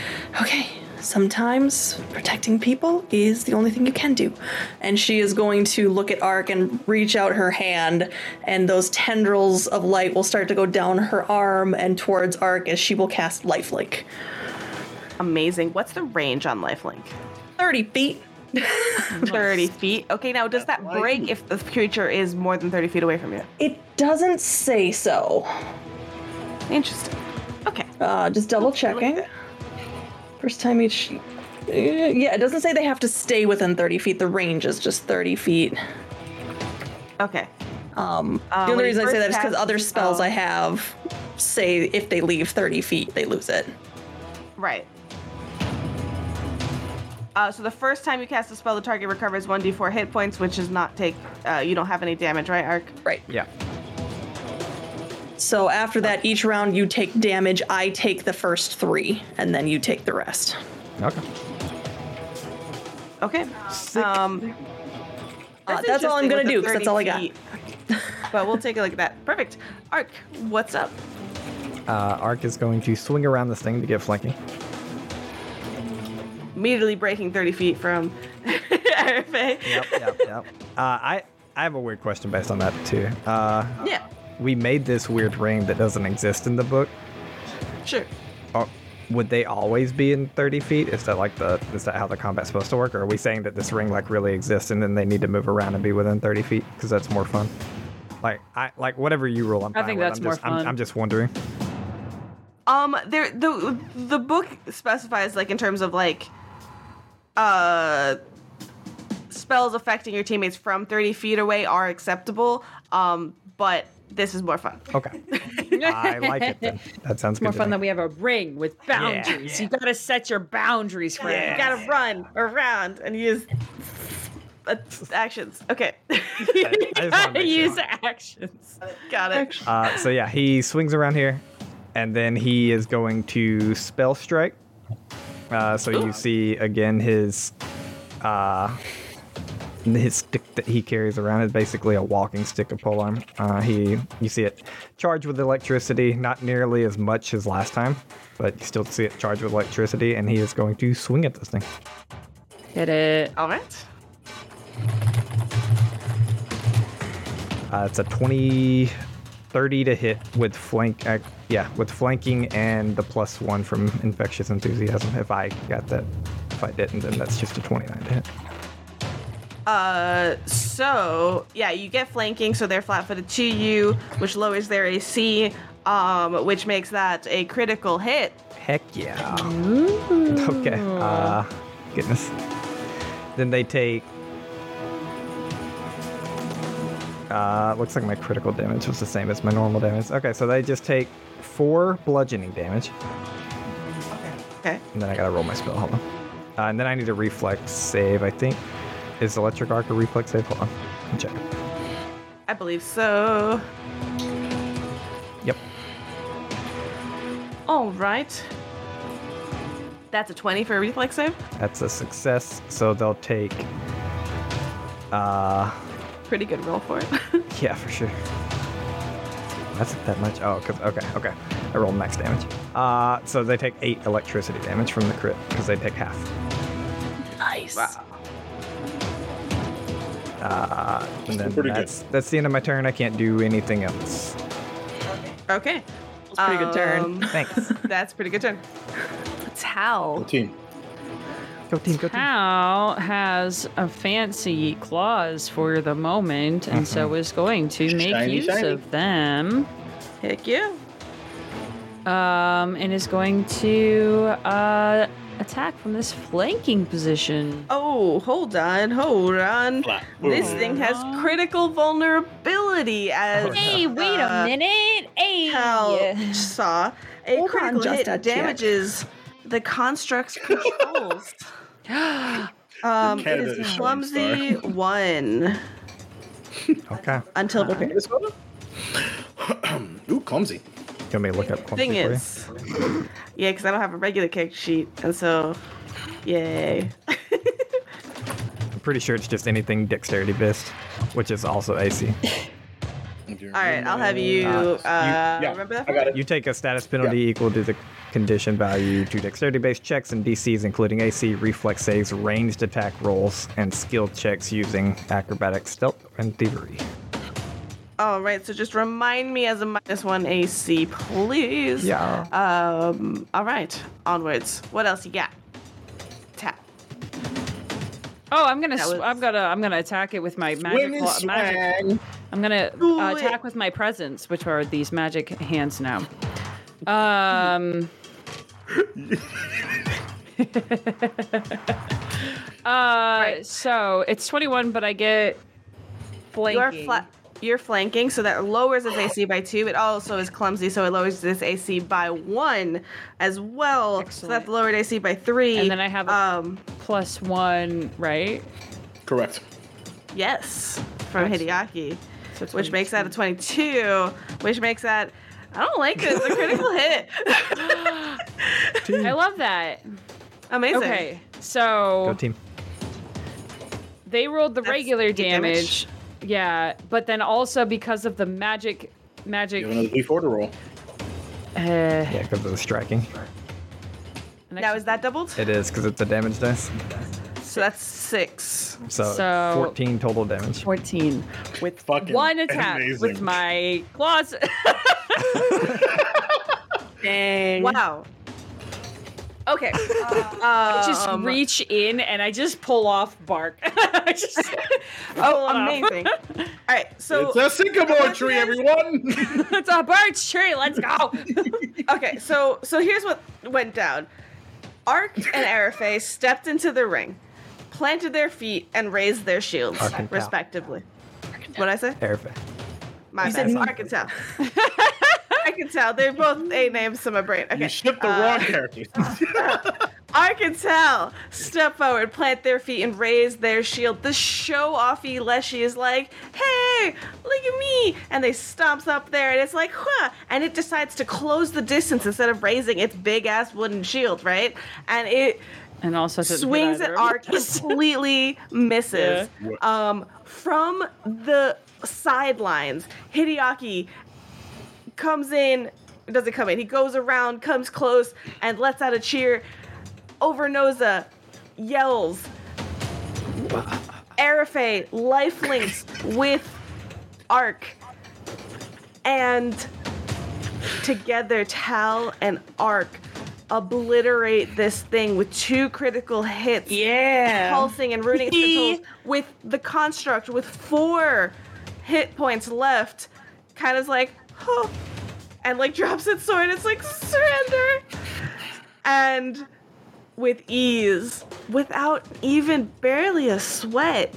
okay, sometimes protecting people is the only thing you can do. And she is going to look at Arc and reach out her hand, and those tendrils of light will start to go down her arm and towards Arc as she will cast Lifelink. Amazing. What's the range on Lifelink? 30 feet. 30 feet. Okay, now does that break if the creature is more than 30 feet away from you? It doesn't say so. Interesting. Okay. Just double checking. First time each... Yeah, it doesn't say they have to stay within 30 feet. The range is just 30 feet. Okay. The only reason I say that is because other spells I have say if they leave 30 feet, they lose it. Right. So the first time you cast a spell, the target recovers 1d4 hit points, which does not take... you don't have any damage, right, Arc? Right. Yeah. So after that, each round you take damage. I take the first 3, and then you take the rest. Okay. Okay. That's all I'm going to do, because that's all I got. But we'll take it like that. Perfect. Arc, what's up? Arc is going to swing around this thing to get flanking. Immediately breaking 30 feet from Arafay. Yep. I have a weird question based on that, too. Yeah. We made this weird ring that doesn't exist in the book. Sure. Would they always be in 30 feet? Is that how the combat's supposed to work? Or are we saying that this ring really exists and then they need to move around and be within 30 feet? Because that's more fun. Whatever you rule, I'm fine with. I think that's more fun. I'm just wondering. The book specifies in terms of spells affecting your teammates from 30 feet away are acceptable, but this is more fun. Okay. I like it then. That sounds good. More fun that we have a ring with boundaries. Yeah. You gotta set your boundaries for it. You gotta run around and use actions. Okay. I gotta use actions. Got it. So yeah, he swings around here, and then he is going to spell strike. You see again his stick that he carries around is basically a walking stick, a polearm. You see it charged with electricity, not nearly as much as last time, but you still see it charged with electricity, and he is going to swing at this thing. Hit it. All right. It's a 30 to hit with flank. With flanking and the +1 from infectious enthusiasm. If I got that, if I didn't, then that's just a 29 to hit. You get flanking, so they're flat-footed to you, which lowers their AC, which makes that a critical hit. Heck yeah. Ooh. Okay. Goodness. Then they take... looks like my critical damage was the same as my normal damage. Okay, so they just take 4 bludgeoning damage. Okay. And then I gotta roll my spell. Hold on. And then I need a reflex save, I think. Is Electric Arc a reflex save? Hold on. I'll check. I believe so. Yep. All right. That's a 20 for a reflex save? That's a success. So they'll take... pretty good roll for it. Yeah, for sure. That's that much. Oh, okay. I rolled max damage. So they take 8 electricity damage from the crit because they take half. Nice. Wow. And then that's the end of my turn. I can't do anything else. Okay. That's a pretty good turn. Thanks. That's pretty good turn. Tal. Go team. Tal has a fancy claws for the moment, and so is going to make use of them. Heck yeah. And is going to attack from this flanking position. Oh, hold on. This thing has critical vulnerability as... Hey, wait a minute. Hey. Tal saw a critical hit damages the construct's controls. It is clumsy one. Okay. Until ooh, clumsy. You want me to look up clumsy thing for you? Yeah, because I don't have a regular character sheet, and so, yay. I'm pretty sure it's just anything dexterity based. which is also AC. Alright, I'll have you, remember that? I got it. You take a status penalty equal to the condition value to dexterity-based checks and DCs, including AC, reflex saves, ranged attack rolls, and skill checks using acrobatics, stealth, and thievery. Alright, so just remind me as a -1 AC, please. Yeah. Alright, onwards. What else you got? Oh, I'm gonna attack it with my magic. I'm gonna attack with my presence, which are these magic hands now. So it's 21, but I get flanking. You're flanking, so that lowers its AC by 2. It also is clumsy, so it lowers this AC by 1 as well. Excellent. So that's lowered AC by 3. And then I have a +1, right? Correct. Yes, from Hideaki, so which makes that a 22, which makes that... I don't like this. A critical hit. I love that. Amazing. Okay, so... Go team. They rolled the regular damage. Yeah, but then also because of the magic. You have another D4 to roll. Yeah, because of the striking. Now is that doubled? It is, because it's a damage dice. So that's 6. So 14 total damage. 14 with fucking one attack amazing. With my claws. Dang! Wow. Okay. I just reach in and I just pull off bark. Amazing. All right, so it's a sycamore tree, everyone. It's a birch tree. Let's go. Okay, so here's what went down. Arc and Arafay stepped into the ring, planted their feet, and raised their shields, respectively. What'd I say? Arafay. My bad. Arc and Tal. I can tell. They're both A names, so my brain. Okay. You shipped the wrong characters. I can tell. Step forward, plant their feet, and raise their shield. The show-offy Leshy is like, hey, look at me. And they stomps up there, and it's like, huh. And it decides to close the distance instead of raising its big-ass wooden shield, right? And it also swings at Arc, completely misses. Yeah. From the sidelines, Hideaki... He goes around, comes close, and lets out a cheer. Overnosa yells. Arafay lifelinks with Arc. And together, Tal and Arc obliterate this thing with 2 critical hits. Yeah. Pulsing and rooting its with the construct with 4 hit points left. Kind of like, oh, and like drops its sword. It's like, surrender. And with ease, without even barely a sweat,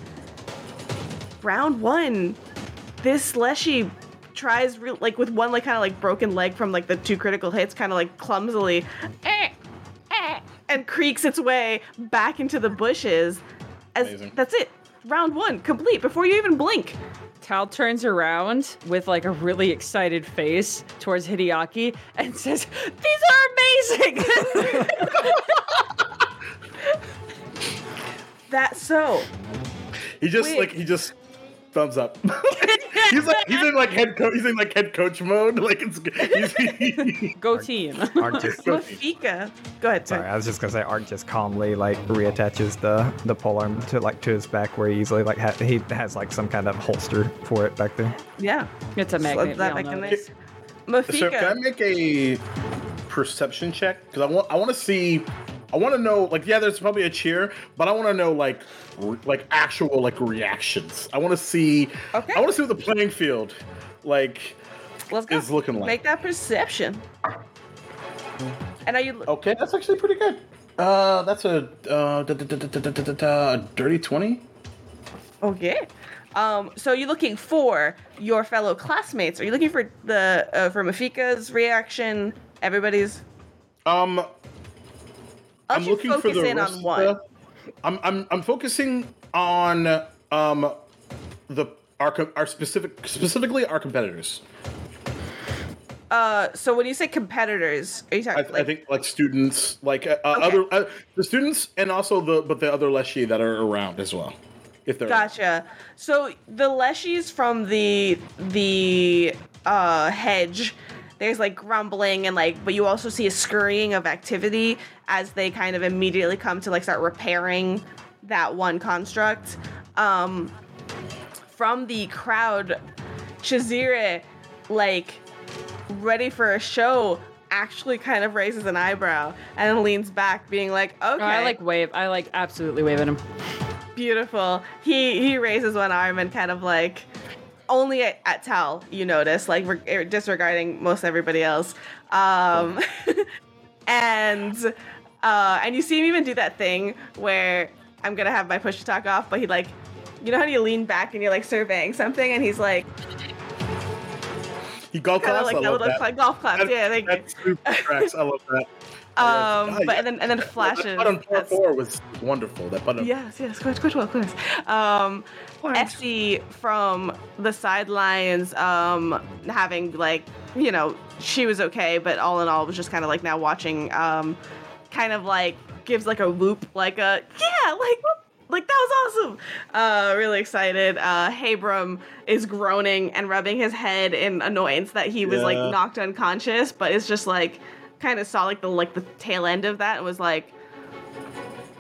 round 1, this Leshy tries with one like kind of like broken leg from like the 2 critical hits, kind of like clumsily, and creaks its way back into the bushes. That's it. Round 1 complete before you even blink. Tal turns around with like a really excited face towards Hideaki and says, "These are amazing." That's so. He just thumbs up. He's in head coach mode. Like it's go team. Arc just Mafika. Go ahead. Sorry, I was just gonna say Arc just calmly like reattaches the pole arm to his back where he easily like he has like some kind of holster for it back there. Yeah, it's a magnet. Nice. Mafika. So can I make a perception check? Because I want to see. I want to know, like, yeah, there's probably a cheer, but I want to know, like, actual, like, reactions. I want to see. Okay. I want to see what the playing field, like, is looking like. Make that perception. And are you? Okay, that's actually pretty good. That's a dirty 20. Okay. So you're looking for your fellow classmates. Are you looking for the for Mafika's reaction? Everybody's. I'm looking for the rest on one. I'm focusing on specifically our competitors. So when you say competitors, are you talking? I think like students, like other the students, and also the other Leshy that are around as well. if there Gotcha. Are. So the leshies from the hedge, there's like grumbling and like, but you also see a scurrying of activity as they kind of immediately come to like start repairing that one construct. From the crowd, Chazira, like ready for a show, actually kind of raises an eyebrow and leans back being like, okay. Oh, I like wave. I like absolutely wave at him. Beautiful. He raises one arm and kind of like only at Tal, you notice, like disregarding most everybody else. And you see him even do that thing where I'm going to have my push to talk off, but he like, you know how you lean back and you're like surveying something and he's like, he golf claps. Like, I love that. Like golf claps. Yeah, thank you. That's super tracks. I love that. And then flashes. That button 4-4 was wonderful. That button. Yes. Quite well. Essie from the sidelines, having like, you know, she was okay, but all in all was just kind of like now watching, kind of like gives like a loop, like a yeah, like what. Like, that was awesome! Really excited. Habram is groaning and rubbing his head in annoyance that he was, like, knocked unconscious, but it's just, like, kind of saw, like, the tail end of that and was like,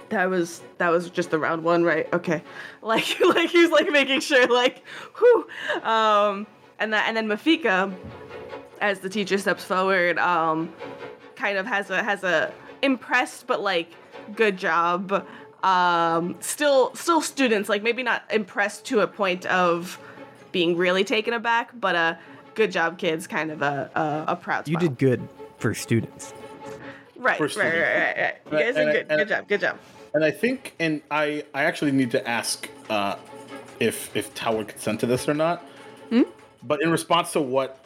that was just the round one, right? Okay. Like he was, like, making sure, like, whew! And then Mafika, as the teacher steps forward, kind of has a impressed but, like, good job. Still students, like maybe not impressed to a point of being really taken aback, but good job, kids, kind of a proud smile. You did good for students. Right. You guys did good job. And I think, and I actually need to ask if Tal would consent to this or not. Hmm? But in response to what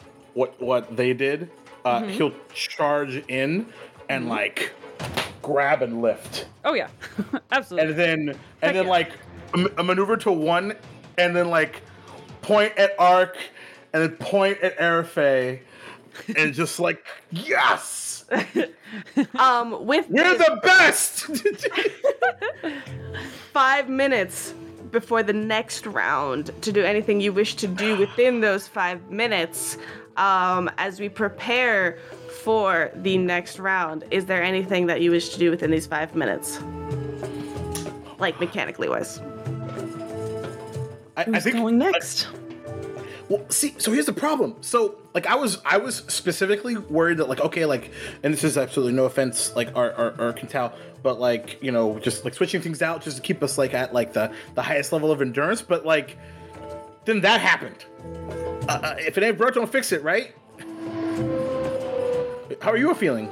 they did, mm-hmm. he'll charge in and mm-hmm. like grab and lift. Oh yeah, absolutely. And then yeah. like a maneuver to one, and then like point at Arc, and then point at Arafay, and just like yes. With we're the best. 5 minutes before the next round to do anything you wish to do within those 5 minutes. As we prepare for the next round, is there anything that you wish to do within these 5 minutes? Like, mechanically wise. Who's going next? Well, see, so here's the problem. So, like, I was specifically worried that, like, okay, like, and this is absolutely no offense, like, our can tell, but, like, you know, just, like, switching things out just to keep us, like, at, like, the highest level of endurance, but, like, then that happened. If it ain't broke, don't fix it, right? How are you feeling?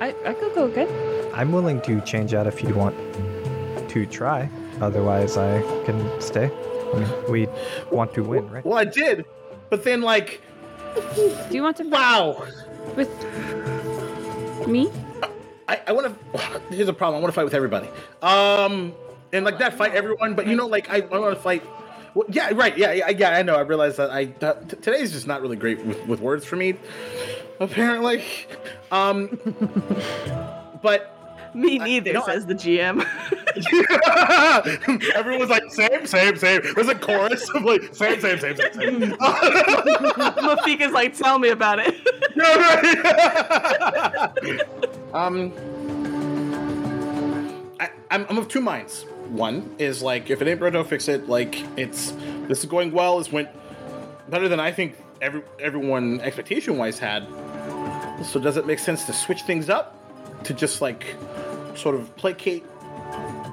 I could go good. I'm willing to change out if you want to try. Otherwise, I can stay. I mean, we want to win, right? Well, I did. But then, like... Do you want to... Wow! With... me? I want to... Here's the problem. I want to fight with everybody. And, like, that fight everyone. But, you know, like, I want to fight... Well, yeah, right. Yeah, I know. I realized that today's just not really great with words for me, apparently. But... Me neither, says the GM. Yeah. Everyone's like, same. There's a chorus of like, same. Mafika's like, tell me about it. No. I'm of two minds. One is like, if it ain't broke, don't fix it. Like, this is going well. This went better than I think everyone expectation wise had. So does it make sense to switch things up to just like sort of placate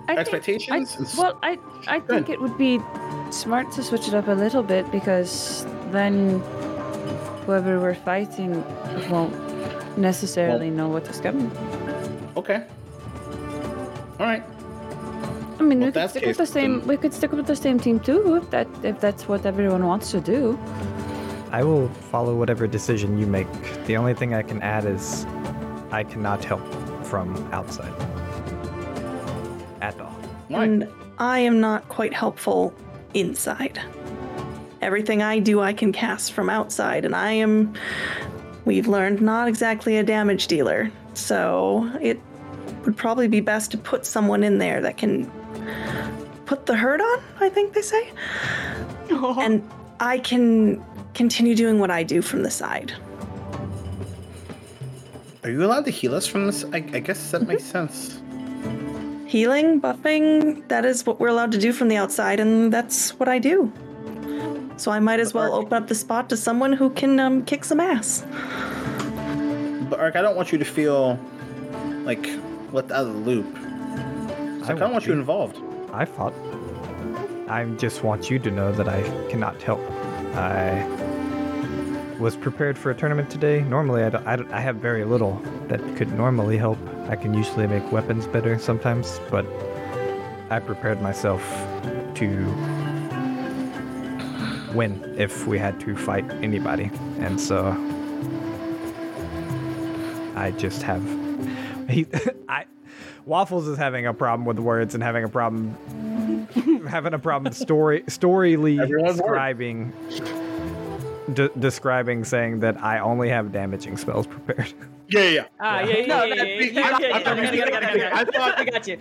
expectations? I think it would be smart to switch it up a little bit because then whoever we're fighting won't necessarily know what is coming. Okay. All right. I mean, well, we could stick with the same team too, if that's what everyone wants to do. I will follow whatever decision you make. The only thing I can add is I cannot help from outside at all. And I am not quite helpful inside. Everything I do, I can cast from outside, and we've learned, not exactly a damage dealer. So it would probably be best to put someone in there that can put the herd on, I think they say. Aww. And I can continue doing what I do from the side. Are you allowed to heal us from this? I guess that makes sense. Healing, buffing, that is what we're allowed to do from the outside, and that's what I do. So I might as well open up the spot to someone who can kick some ass. But, Arc, I don't want you to feel, like, left out of the loop. So I don't want you involved. I fought. I just want you to know that I cannot help. I was prepared for a tournament today. Normally, I have very little that could normally help. I can usually make weapons better sometimes, but I prepared myself to win if we had to fight anybody, and so I just have Waffles is having a problem with words and having a problem storyly describing saying that I only have damaging spells prepared. I thought I got you.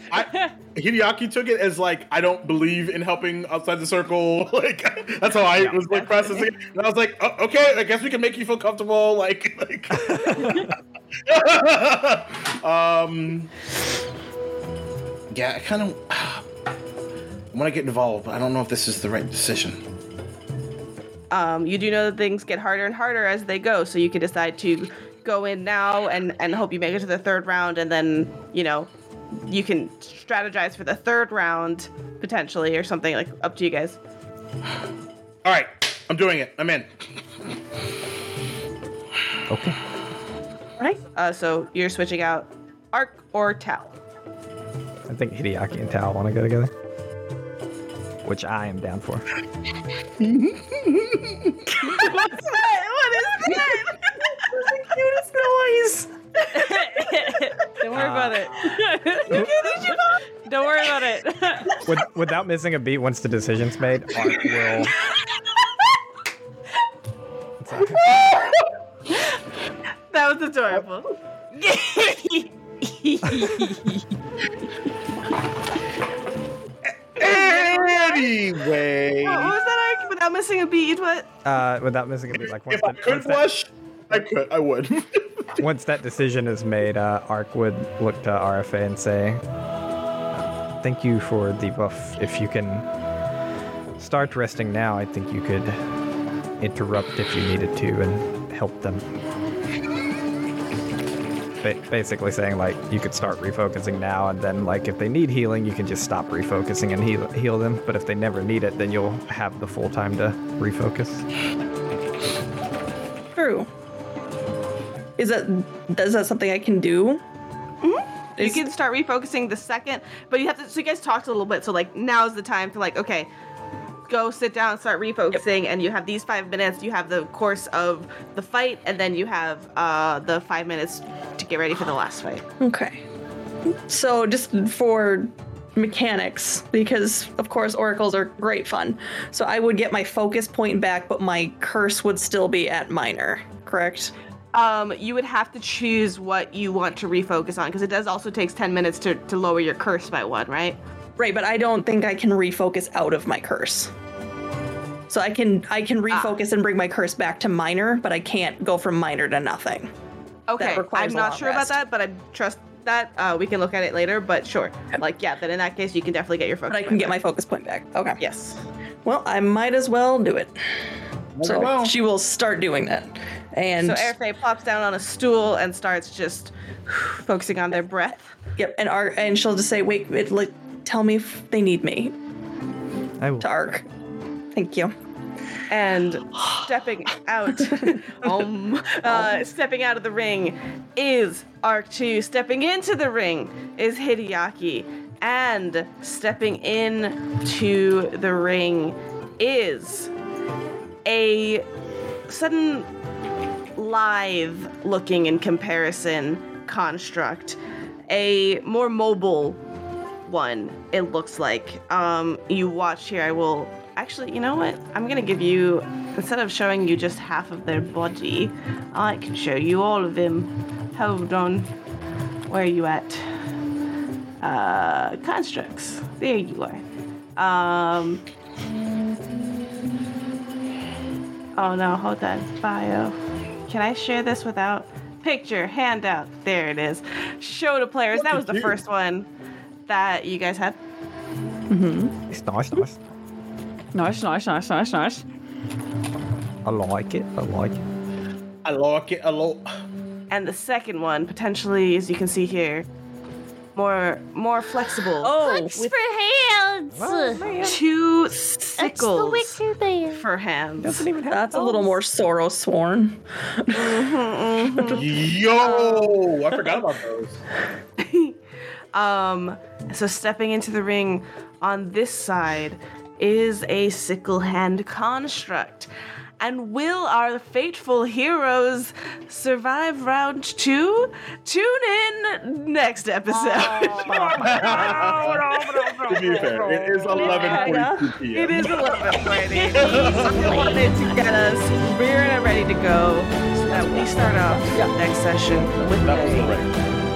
Hideaki took it as like, I don't believe in helping outside the circle. Like, that's how I was like processing it. And I was like, oh, okay, I guess we can make you feel comfortable. Like. Yeah, I kind of want to get involved, but I don't know if this is the right decision. You do know that things get harder and harder as they go, so you can decide to go in now and hope you make it to the third round, and then, you know, you can strategize for the third round, potentially, or something, like, up to you guys. All right, I'm doing it. I'm in. Okay. All right, so you're switching out Arc or Tal. I think Hideaki and Tal want to go together, which I am down for. What is that? That's the cutest noise. Don't worry about it. Don't worry about it. Without missing a beat, once the decision's made, Arc will... That was adorable. Anyway. What was that, Arc? Without missing a beat, what? Without missing a beat, like... If I could flush... I would. Once that decision is made, Arc would look to Arafay and say, thank you for the buff. If you can start resting now, I think you could interrupt if you needed to and help them. Basically saying, like, you could start refocusing now, and then, like, if they need healing, you can just stop refocusing and heal them. But if they never need it, then you'll have the full time to refocus. True. Is that something I can do? Mm-hmm. You can start refocusing the second, but you have to. So you guys talked a little bit. So like now's the time to like, okay, go sit down and start refocusing. Yep. And you have these 5 minutes. You have the course of the fight, and then you have the 5 minutes to get ready for the last fight. Okay. So just for mechanics, because of course oracles are great fun. So I would get my focus point back, but my curse would still be at minor. Correct. You would have to choose what you want to refocus on, because it does also takes 10 minutes to lower your curse by one, right? Right, but I don't think I can refocus out of my curse. So I can refocus and bring my curse back to minor, but I can't go from minor to nothing. Okay, I'm not sure about that, but I trust that. We can look at it later, but sure. Okay. Like, yeah, then in that case, you can definitely get your focus point back. But I can get my focus point back. Okay. Yes. Well, I might as well do it. So she will start doing that. And so Arafay plops down on a stool and starts just focusing on their breath. Yep, and Arc, and she'll just say, wait, tell me if they need me. I will. To Arc. Thank you. And stepping out, stepping out of the ring is Arc 2. Stepping into the ring is Hideaki. And stepping into the ring is a sudden... live looking in comparison construct, a more mobile one, it looks like. You watch here. I will actually, you know what, I'm gonna give you, instead of showing you just half of their body, I can show you all of them. Hold on, where are you at? Constructs, there you are. Oh no, hold on. Bio. Can I share this without picture, handout? There it is. Show to players. That was the first one that you guys had. Mm-hmm. It's nice. Nice. I like it a lot. And the second one, potentially, as you can see here, more flexible. Oh, clutch for hands. Well, two sickles for hands. Doesn't even have That's those. A little more sorrow sworn. Mm-hmm. Yo, I forgot about those. So stepping into the ring on this side is a sickle hand construct. And will our fateful heroes survive round 2? Tune in next episode. To be fair, it is 11:42 p.m. It is 11:40. They still wanted to get us rearing and ready to go so that we start off next session with that.